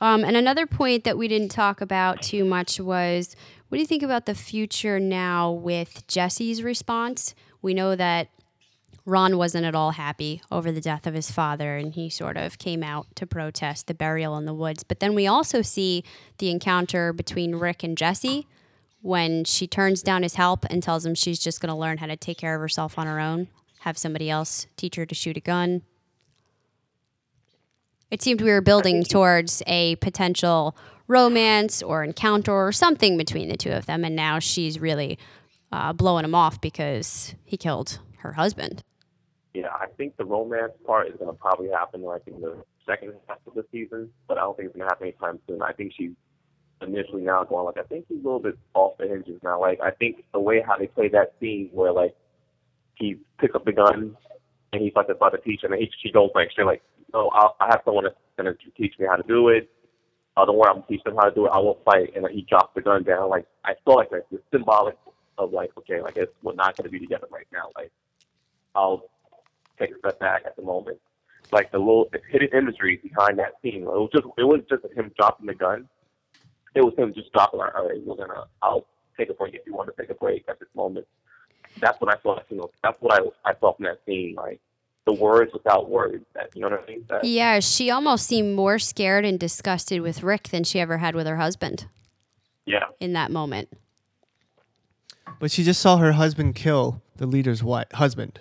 Um, and another point that we didn't talk about too much was, what do you think about the future now with Jesse's response? We know that Ron wasn't at all happy over the death of his father, and he sort of came out to protest the burial in the woods. But then we also see the encounter between Rick and Jesse when she turns down his help and tells him she's just going to learn how to take care of herself on her own, have somebody else teach her to shoot a gun. It seemed we were building towards a potential romance or encounter or something between the two of them, and now she's really uh, blowing him off because he killed her husband. Yeah, I think the romance part is going to probably happen, I think, the second half of the season, but I don't think it's going to happen anytime soon. I think she's initially now going, like, I think he's a little bit off the hinges now. Like, I think the way how they play that scene where, like, he picks up the gun and he's, like, about to teach, and he, she goes, like, straight, like, oh, I'll, I have someone that's going to teach me how to do it. Uh, don't worry, I'm going to teach them how to do it. I won't fight. And, like, he drops the gun down. Like, I feel like that's like, symbolic of, like, okay, like, it's, we're not going to be together right now. Like, I'll take a step back at the moment. Like the little hidden imagery behind that scene. It was just it was just him dropping the gun. It was him just dropping. Like, all right, we're gonna. I'll take a break if you want to take a break at this moment. That's what I saw. You know, that's what I I saw from that scene. Like the words without words. That, you know what I mean? That, yeah, she almost seemed more scared and disgusted with Rick than she ever had with her husband. Yeah. In that moment. But she just saw her husband kill the leader's what husband.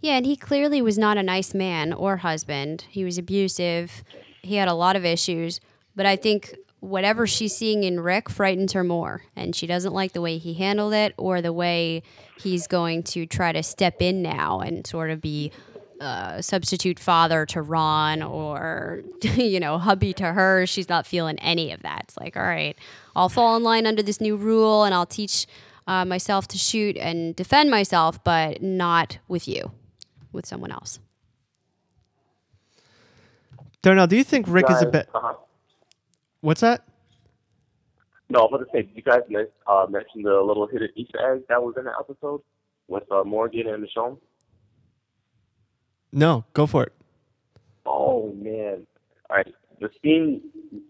Yeah, and he clearly was not a nice man or husband. He was abusive. He had a lot of issues. But I think whatever she's seeing in Rick frightens her more. And she doesn't like the way he handled it or the way he's going to try to step in now and sort of be a substitute father to Ron or, you know, hubby to her. She's not feeling any of that. It's like, all right, I'll fall in line under this new rule and I'll teach uh, myself to shoot and defend myself, but not with you. With someone else. Darnell, do you think Rick guys, is a bit... Uh-huh. What's that? No, I was going to say, you guys uh, mentioned the little hidden Easter egg that was in the episode with uh, Morgan and Michonne? No, go for it. Oh, man. All right. The scene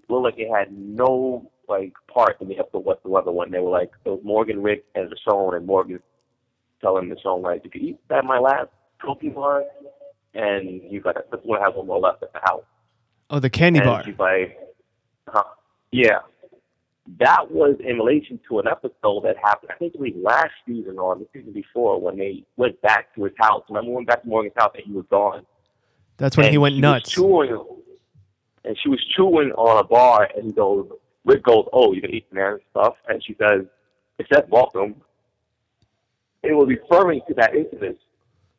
looked like it had no like part in the episode whatsoever when they were like, it was Morgan, Rick, and Michonne, and Morgan telling Michonne, like, you could eat that in my lap. Cookie bar, and he's like, this one has one more left at the house. Oh, the candy and bar. She's like, huh? Yeah. That was in relation to an episode that happened, I think it was last season or the season before, when they went back to his house. Remember when we went back to Morgan's house and he was gone? That's when and he went nuts. Chewing, and she was chewing on a bar, and he goes, Rick goes, oh, you can eat some stuff. And she says, it says welcome. It was referring to that incident.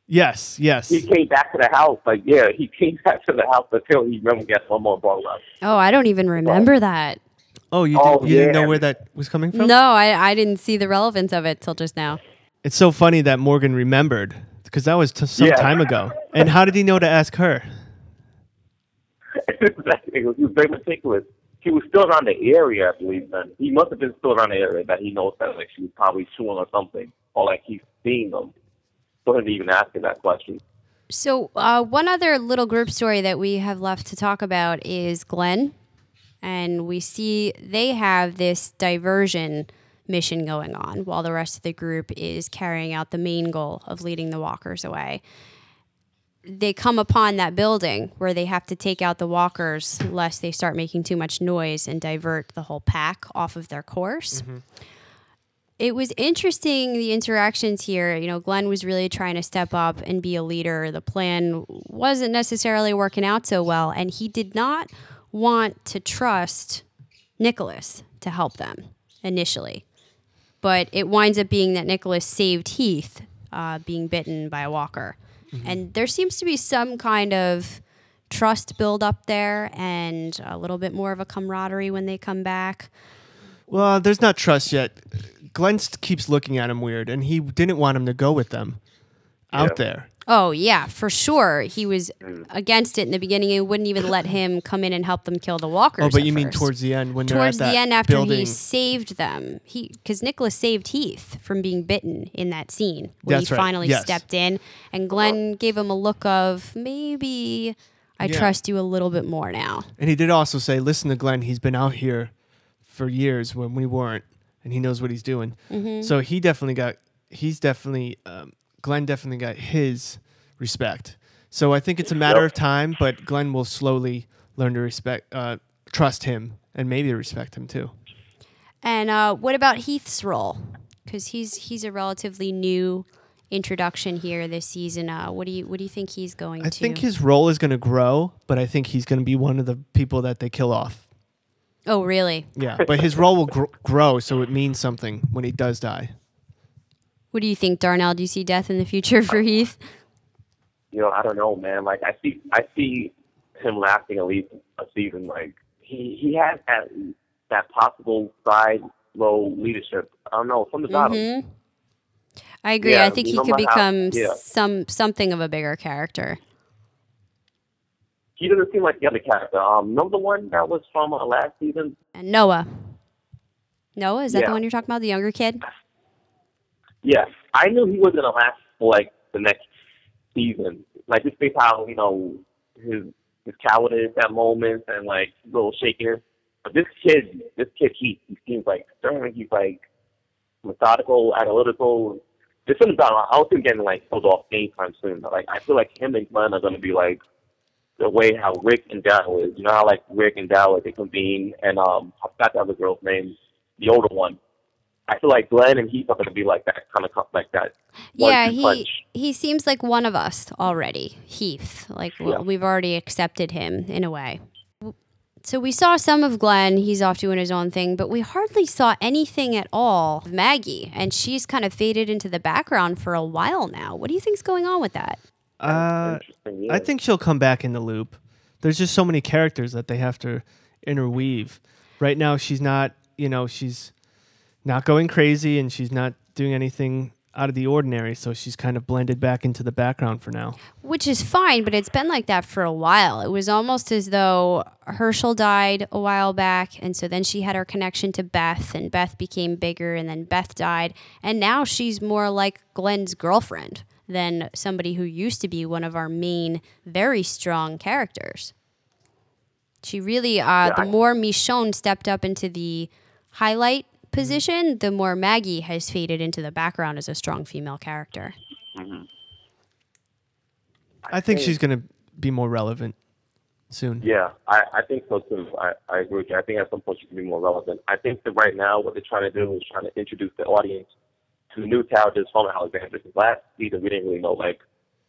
Yes, yes. He came back to the house. Like, yeah, he came back to the house until he remembered he had one more bar left. Oh, I don't even remember so, that. Oh, you, did, oh, you yeah. didn't know where that was coming from? No, I, I didn't see the relevance of it till just now. It's so funny that Morgan remembered, because that was t- some yeah. time ago. And how did he know to ask her? It was very ridiculous. He was still around the area, I believe. Then. He must have been still around the area that he knows that like she was probably chewing or something, or like he's seeing them. Go ahead and even ask that question. So uh, one other little group story that we have left to talk about is Glenn. And we see they have this diversion mission going on while the rest of the group is carrying out the main goal of leading the walkers away. They come upon that building where they have to take out the walkers lest they start making too much noise and divert the whole pack off of their course. Mm-hmm. It was interesting, the interactions here. You know, Glenn was really trying to step up and be a leader. The plan wasn't necessarily working out so well, and he did not want to trust Nicholas to help them initially. But it winds up being that Nicholas saved Heath uh, being bitten by a walker. Mm-hmm. And there seems to be some kind of trust build up there and a little bit more of a camaraderie when they come back. Well, there's not trust yet. Glenn keeps looking at him weird, and he didn't want him to go with them out yeah. there. Oh, yeah, for sure. He was against it in the beginning. He wouldn't even let him come in and help them kill the walkers. Oh, but you first. mean towards the end when towards they're at the that end after building. He saved them, he because Nicholas saved Heath from being bitten in that scene where That's he right. finally yes. stepped in, and Glenn gave him a look of maybe. I I yeah. trust you a little bit more now. And he did also say, listen to Glenn. He's been out here for years when we weren't, and he knows what he's doing. Mm-hmm. So he definitely got, he's definitely, um, Glenn definitely got his respect. So I think it's a matter yep. of time, but Glenn will slowly learn to respect, uh, trust him, and maybe respect him too. And uh, what about Heath's role? Because he's he's a relatively new introduction here this season. Uh, what do you what do you think he's going I to? I think his role is going to grow, but I think he's going to be one of the people that they kill off. Oh, really? Yeah, but his role will gr- grow, so it means something when he does die. What do you think, Darnell? Do you see death in the future for Heath? You know, I don't know, man. Like, I see, I see him lasting at least a season. Like, he he has that, that possible side role leadership. I don't know, from the bottom. Mm-hmm. I agree. Yeah, I think he could become how, yeah. some something of a bigger character. He doesn't seem like the other character. Um, remember the one that was from uh, last season? And Noah. Noah, is that yeah. the one you're talking about? The younger kid? Yeah. I knew he wasn't going to last for, like, the next season. Like, just based how, you know, his, his cowardice at moments and, like, little shakiness. But this kid, this kid, he, he seems like stern. He's, like, methodical, analytical. There's something about I don't think getting, like, pulled off anytime soon. But, like, I feel like him and Glenn are going to be, like, the way how Rick and Dow is. You know how, like, Rick and Dow, like, they convene, and um, I forgot the other girl's name, the older one. I feel like Glenn and Heath are going to be like that, kind of like that. Yeah, he punch. he seems like one of us already, Heath. Like, yeah. we've already accepted him in a way. So we saw some of Glenn. He's off doing his own thing, but we hardly saw anything at all of Maggie, and she's kind of faded into the background for a while now. What do you think's going on with that? Uh, I think she'll come back in the loop. There's just so many characters that they have to interweave. Right now, she's not, you know, she's not going crazy, and she's not doing anything out of the ordinary, so she's kind of blended back into the background for now. Which is fine, but it's been like that for a while. It was almost as though Herschel died a while back, and so then she had her connection to Beth, and Beth became bigger, and then Beth died, and now she's more like Glenn's girlfriend than somebody who used to be one of our main, very strong characters. She really, uh, yeah, the I- more Michonne stepped up into the highlight position, the more Maggie has faded into the background as a strong female character. Mm-hmm. I, I think, think she's going to be more relevant soon. Yeah, I, I think so too. I, I agree with you. I think at some point she can be more relevant. I think that right now what they're trying to do is trying to introduce the audience to the new characters from Alexander. Because last season we didn't really know like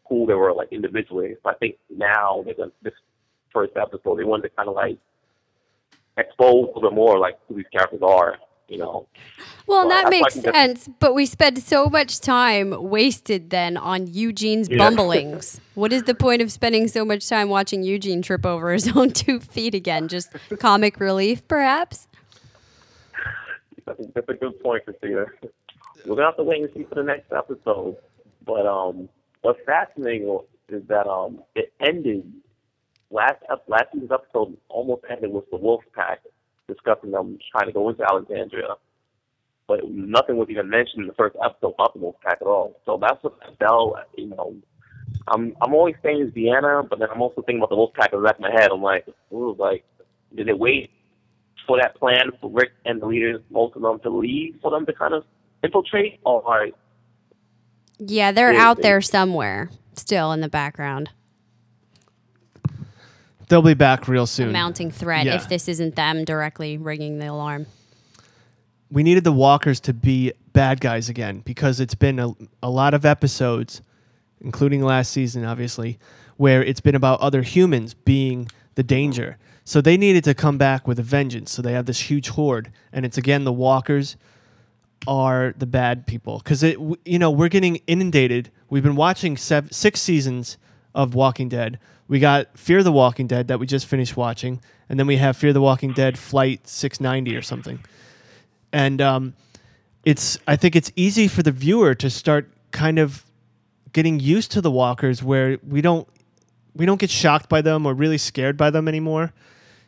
who they were like individually. So I think now they're gonna, this first episode they wanted to kind of like expose a little bit more like who these characters are. You know. Well, well that makes sense, get... but we spend so much time wasted then on Eugene's yeah. bumblings. What is the point of spending so much time watching Eugene trip over his own two feet again? Just comic relief, perhaps? That's a good point, Christina. We're going to have to wait and see for the next episode. But um, what's fascinating is that um, it ended, last, last season's episode almost ended with the wolf pack. Discussing them trying to go into Alexandria, but nothing was even mentioned in the first episode of the Wolf Pack at all. So that's what Bell, you know, I'm I'm always saying is Deanna, but then I'm also thinking about the Wolf Pack in the back of my head. I'm like, ooh, like, did they wait for that plan for Rick and the leaders, most of them, to leave for them to kind of infiltrate? Or are yeah, they're they, out they, there somewhere still in the background. They'll be back real soon. A mounting threat yeah. if this isn't them directly ringing the alarm. We needed the walkers to be bad guys again because it's been a, a lot of episodes, including last season, obviously, where it's been about other humans being the danger. So they needed to come back with a vengeance. So they have this huge horde. And it's, again, the walkers are the bad people. Because, you know, we're getting inundated. We've been watching sev- six seasons of Walking Dead. We got Fear the Walking Dead that we just finished watching, and then we have Fear the Walking Dead Flight six ninety or something. And um, it's I think it's easy for the viewer to start kind of getting used to the walkers where we don't we don't get shocked by them or really scared by them anymore.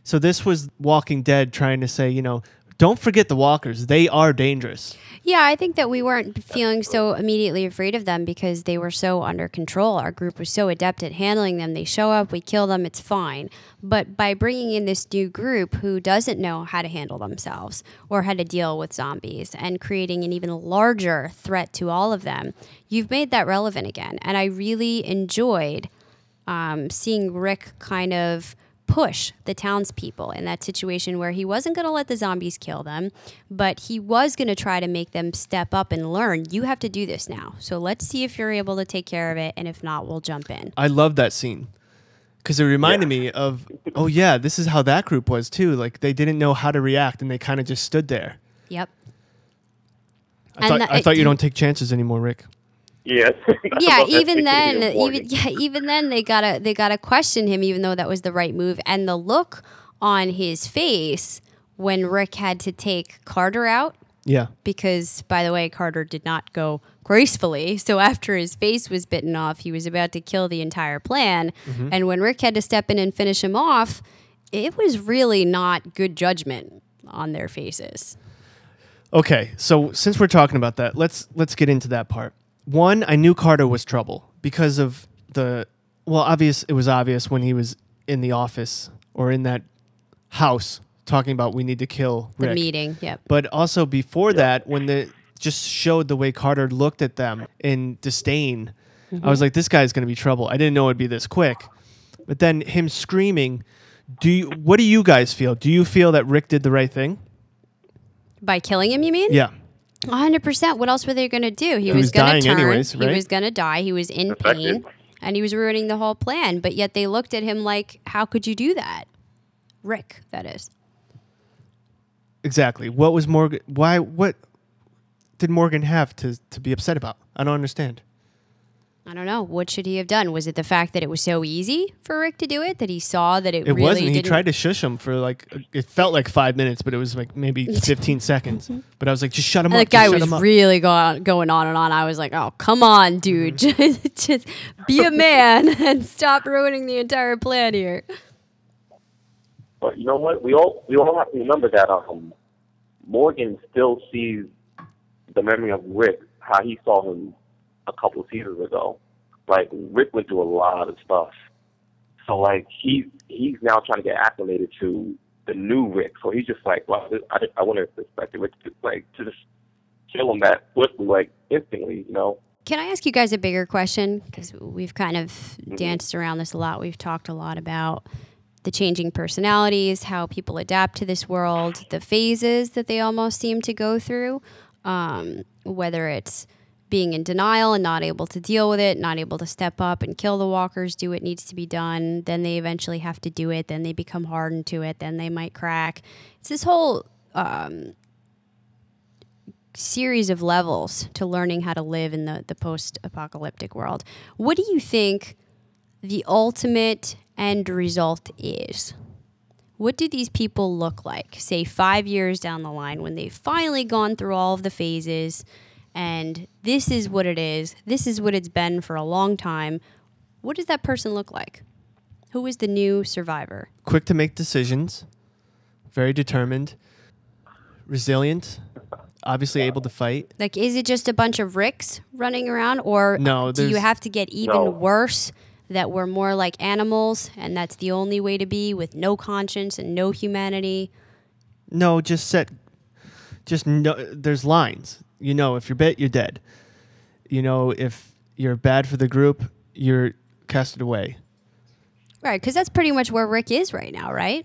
So this was Walking Dead trying to say, you know, don't forget the walkers. They are dangerous. Yeah, I think that we weren't feeling so immediately afraid of them because they were so under control. Our group was so adept at handling them. They show up, we kill them, it's fine. But by bringing in this new group who doesn't know how to handle themselves or how to deal with zombies and creating an even larger threat to all of them, you've made that relevant again. And I really enjoyed um, seeing Rick kind of push the townspeople in that situation where he wasn't going to let the zombies kill them, but he was going to try to make them step up and learn, you have to do this now. So let's see if you're able to take care of it, and if not, we'll jump in. I love that scene because it reminded yeah. me of, oh yeah, this is how that group was too. Like they didn't know how to react and they kind of just stood there. Yep. I and thought, I thought it, you don't take chances anymore, Rick. Yes. Yeah, even then, even yeah, even then they gotta they gotta question him, even though that was the right move. And the look on his face when Rick had to take Carter out. Yeah. Because, by the way, Carter did not go gracefully. So after his face was bitten off, he was about to kill the entire plan. Mm-hmm. And when Rick had to step in and finish him off, it was really not good judgment on their faces. Okay, so since we're talking about that, let's let's get into that part. One, I knew Carter was trouble because of the, well, obvious. It was obvious when he was in the office or in that house talking about we need to kill Rick. The meeting, yep. But also before yep. that, when they just showed the way Carter looked at them in disdain, mm-hmm. I was like, this guy's going to be trouble. I didn't know it'd be this quick. But then him screaming, "Do you, what do you guys feel? Do you feel that Rick did the right thing? By killing him, you mean? Yeah. one hundred percent. What else were they going to do? He, he was, was going to turn. Anyways, right? He was going to die. He was in pain. And he was ruining the whole plan. But yet they looked at him like, how could you do that? Rick, that is. Exactly. What was Morgan... Why... What did Morgan have to, to be upset about? I don't understand. I don't know. What should he have done? Was it the fact that it was so easy for Rick to do it? That he saw that it, it really wasn't. He didn't... tried to shush him for like... It felt like five minutes, but it was like maybe fifteen seconds. But I was like, just shut him and up. That guy was really go- going on and on. I was like, oh, come on, dude. Mm-hmm. Just be a man and stop ruining the entire plan here. But you know what? We all, we all have to remember that um, Morgan still sees the memory of Rick, how he saw him a couple of seasons ago. Like, Rick went through a lot of stuff. So, like, he, he's now trying to get acclimated to the new Rick. So he's just like, well, I, I wouldn't have expected Rick to, like, to just kill him that quickly, like, instantly, you know? Can I ask you guys a bigger question? Because we've kind of mm-hmm. danced around this a lot. We've talked a lot about the changing personalities, how people adapt to this world, the phases that they almost seem to go through, um, whether it's being in denial and not able to deal with it, not able to step up and kill the walkers, do what needs to be done. Then they eventually have to do it. Then they become hardened to it. Then they might crack. It's this whole um, series of levels to learning how to live in the, the post-apocalyptic world. What do you think the ultimate end result is? What do these people look like, say, five years down the line when they've finally gone through all of the phases and this is what it is, this is what it's been for a long time? What does that person look like? Who is the new survivor? Quick to make decisions, very determined, resilient, obviously able to fight. Like, is it just a bunch of Ricks running around, or no, do you have to get even no. worse, that we're more like animals, and that's the only way to be, with no conscience and no humanity? No, just set, just no, there's lines. You know, if you're bit, you're dead. You know, if you're bad for the group, you're casted away. Right, because that's pretty much where Rick is right now, right?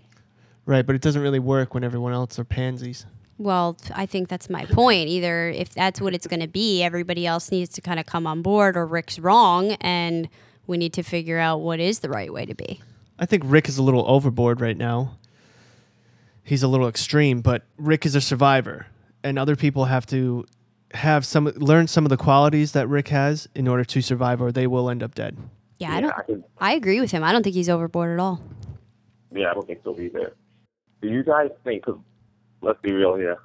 Right, but it doesn't really work when everyone else are pansies. Well, I think that's my point. Either if that's what it's going to be, everybody else needs to kind of come on board, or Rick's wrong, and we need to figure out what is the right way to be. I think Rick is a little overboard right now. He's a little extreme, but Rick is a survivor, and other people have to have some learn some of the qualities that Rick has in order to survive, or they will end up dead. Yeah, yeah I don't. I, think, I agree with him. I don't think he's overboard at all. Yeah, I don't think so either. Do you guys think? Cause let's be real here.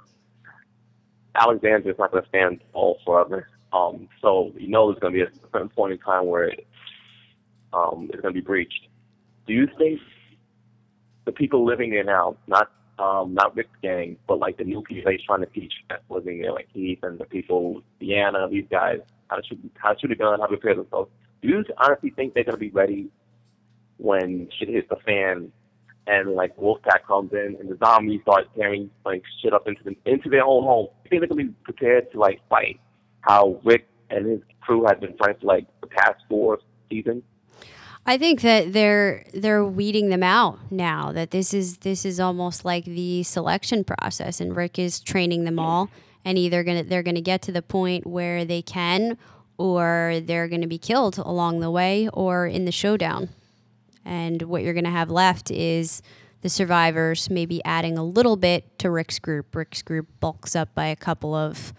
Alexander's not going to stand tall forever. Um, so you know there's going to be a certain point in time where it, um, it's going to be breached. Do you think the people living there now, not um, not Rick Gang, but like the new people he's trying to teach that's living there, like Heath and the people, Deanna, these guys, how to shoot, how to shoot a gun, how to prepare themselves. Do you honestly think they're going to be ready when shit hits the fan and like Wolfpack comes in and the zombies start tearing like shit up into the, into their own home? Do you think they're going to be prepared to like fight how Rick and his crew have been fighting for like the past four seasons? I think that they're they're weeding them out now. That this is this is almost like the selection process, and Rick is training them all. And either gonna they're gonna get to the point where they can, or they're gonna be killed along the way, or in the showdown. And what you're gonna have left is the survivors, maybe adding a little bit to Rick's group. Rick's group bulks up by a couple of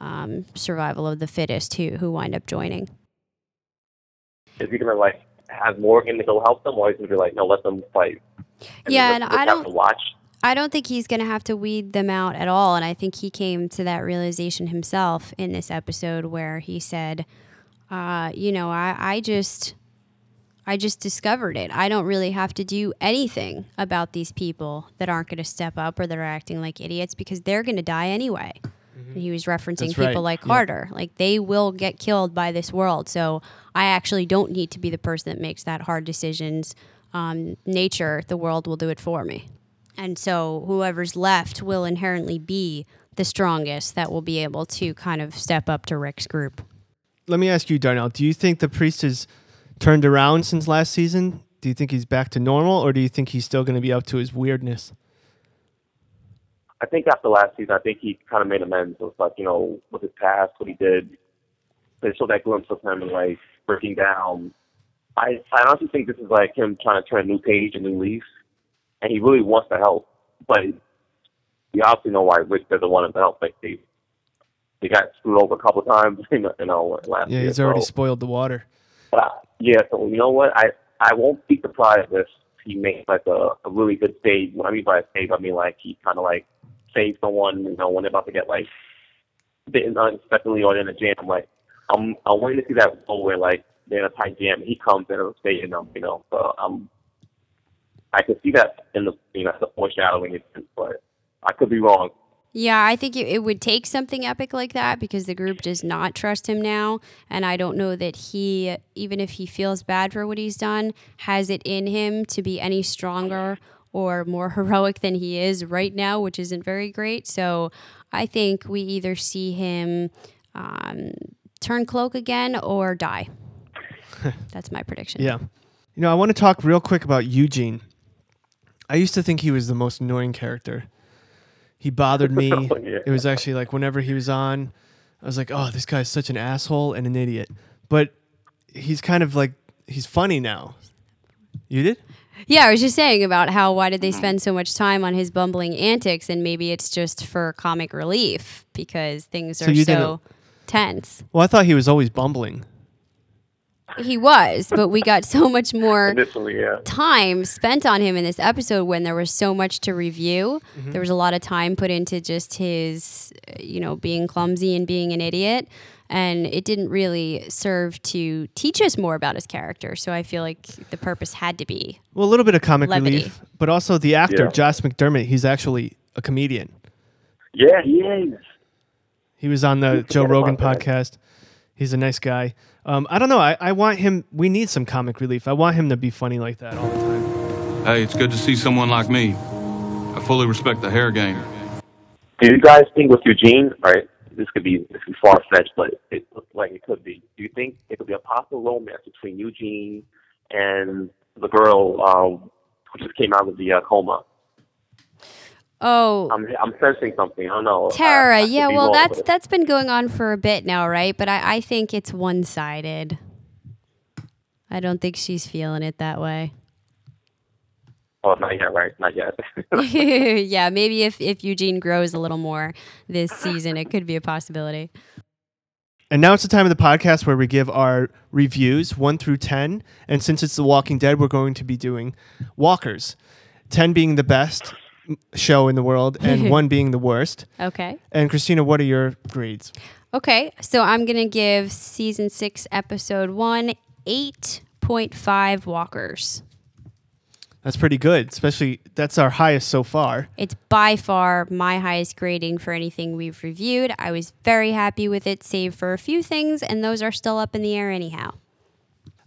um, survival of the fittest who who wind up joining. Is he gonna like? Have Morgan to go help them, or he's going to be like, no, let them fight. And yeah, and I don't watch. I don't think he's going to have to weed them out at all, and I think he came to that realization himself in this episode where he said, uh, you know, I, I just I just discovered it. I don't really have to do anything about these people that aren't going to step up or that are acting like idiots because they're going to die anyway. Mm-hmm. He was referencing That's people right. like Carter. Yeah. Like, they will get killed by this world. So I actually don't need to be the person that makes that hard decisions. Um, nature, the world will do it for me. And so whoever's left will inherently be the strongest that will be able to kind of step up to Rick's group. Let me ask you, Darnell, do you think the priest has turned around since last season? Do you think he's back to normal, or do you think he's still going to be up to his weirdness? I think after last season, I think he kind of made amends with, like, you know, with his past, what he did. They showed that glimpse of him and, like, breaking down. I, I honestly think this is, like, him trying to turn a new page, a new leaf. And he really wants to help. But you obviously know why Rick doesn't want him to help. Like, they, they got screwed over a couple of times, you know, last year. Yeah, he's year, already so. spoiled the water. But I, yeah, so you know what? I, I won't be surprised if he makes, like, a, a really good save. When I mean by a save, I mean, like, he kind of, like, save someone, you know, when they're about to get, like, bitten unexpectedly or in a jam. Like, I'm, I'm waiting to see that role where, like, they're in a tight jam. He comes in and stays in them, you know. So I'm, I could see that in the, you know, the foreshadowing, but I could be wrong. Yeah, I think it would take something epic like that because the group does not trust him now. And I don't know that he, even if he feels bad for what he's done, has it in him to be any stronger or more heroic than he is right now, which isn't very great. So I think we either see him um, turn cloak again or die. That's my prediction. Yeah. You know, I want to talk real quick about Eugene. I used to think he was the most annoying character. He bothered me. Oh, yeah. It was actually like whenever he was on, I was like, oh, this guy's such an asshole and an idiot. But he's kind of like, he's funny now. You did? Yeah, I was just saying about how why did they spend so much time on his bumbling antics, and maybe it's just for comic relief because things are so, so tense. Well, I thought he was always bumbling. He was, but we got so much more Initially, yeah. time spent on him in this episode when there was so much to review. Mm-hmm. There was a lot of time put into just his, you know, being clumsy and being an idiot. And it didn't really serve to teach us more about his character. So I feel like the purpose had to be Well, a little bit of comic levity. relief. But also the actor, yeah. Josh McDermott, he's actually a comedian. Yeah, he is. He was on the he's Joe Rogan podcast. That. He's a nice guy. Um, I don't know. I, I want him. We need some comic relief. I want him to be funny like that all the time. Hey, it's good to see someone like me. I fully respect the hair game. Do you guys think with Eugene, right? This could be, this is far fetched, but it looks like it could be. Do you think it could be a possible romance between Eugene and the girl um, who just came out of the uh, coma? Oh, I'm, I'm sensing something. I don't know. Tara, I, I yeah, well, wrong, that's but. that's been going on for a bit now, right? But I, I think it's one-sided. I don't think she's feeling it that way. Oh, not yet, right? Not yet. Yeah, maybe if, if Eugene grows a little more this season, it could be a possibility. And now it's the time of the podcast where we give our reviews, one through ten. And since it's The Walking Dead, we're going to be doing Walkers. ten being the best show in the world and one being the worst. Okay. And Christina, what are your grades? Okay, so I'm going to give Season six, Episode one, eight point five Walkers. That's pretty good, especially that's our highest so far. It's by far my highest grading for anything we've reviewed. I was very happy with it, save for a few things, and those are still up in the air anyhow.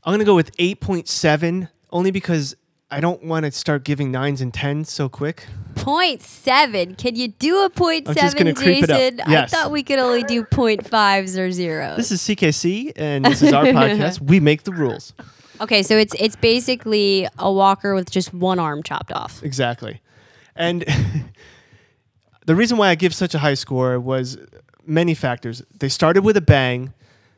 I'm going to go with eight point seven, only because I don't want to start giving nines and tens so quick. point seven. Can you do a point seven, Jason? Creep it up. Yes. I thought we could only do point fives or zeros. This is C K C, and this is our podcast. We make the rules. Okay, so it's it's basically a walker with just one arm chopped off. Exactly. And the reason why I give such a high score was many factors. They started with a bang.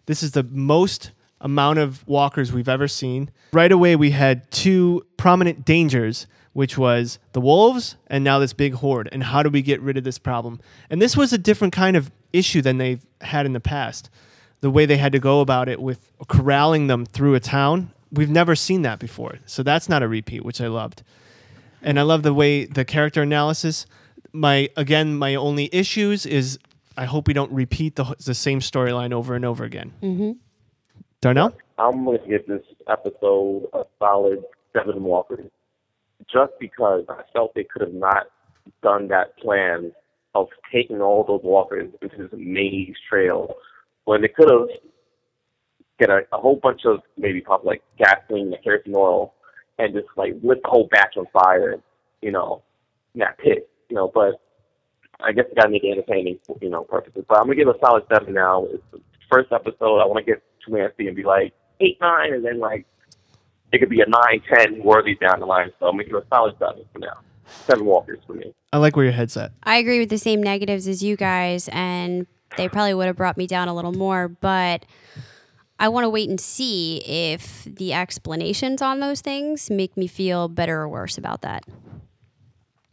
This is the most amount of walkers we've ever seen. Right away, we had two prominent dangers, which was the wolves and now this big horde. And how do we get rid of this problem? And this was a different kind of issue than they've had in the past. The way they had to go about it with corralling them through a town. We've never seen that before. So that's not a repeat, which I loved. And I love the way the character analysis. My again, my only issues is I hope we don't repeat the, the same storyline over and over again. Mm-hmm. Darnell? I'm going to give this episode a solid seven walkers. Just because I felt they could have not done that plan of taking all those walkers into this maze trail when they could have get a, a whole bunch of maybe pop like gasoline and kerosene oil and just like lit the whole batch on fire, you know, in that pit, you know, but I guess you gotta make it entertaining, you know, purposes. But I'm gonna give it a solid seven now. It's the first episode. I wanna get too nasty and be like eight, nine, and then like it could be a nine, ten worthy down the line. So I'm gonna give it a solid seven for now. Seven walkers for me. I like where your head's at. I agree with the same negatives as you guys, and they probably would have brought me down a little more, but I want to wait and see if the explanations on those things make me feel better or worse about that.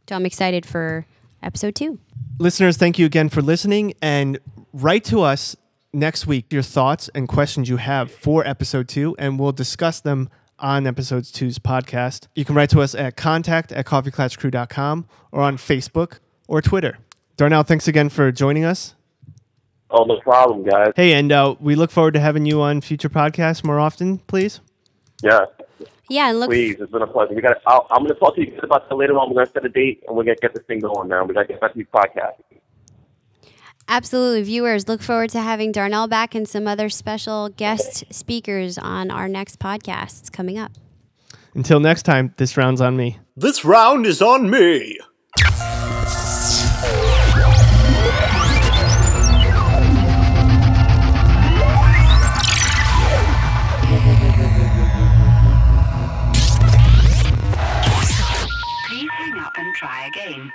So I'm excited for episode two. Listeners, thank you again for listening, and write to us next week your thoughts and questions you have for episode two, and we'll discuss them on episode two's podcast. You can write to us at contact at coffee klatch crew dot com or on Facebook or Twitter. Darnell, thanks again for joining us. Oh, no problem, guys. Hey, and uh, we look forward to having you on future podcasts more often, please. Yeah. Yeah, look. Please, it's been a pleasure. We got. I'm going to talk to you about that later on. We're going to set a date, and we're going to get this thing going now. We're going to get back to these podcasts. Absolutely. Viewers, look forward to having Darnell back and some other special guest speakers on our next podcasts coming up. Until next time, this round's on me. This round is on me. Try again.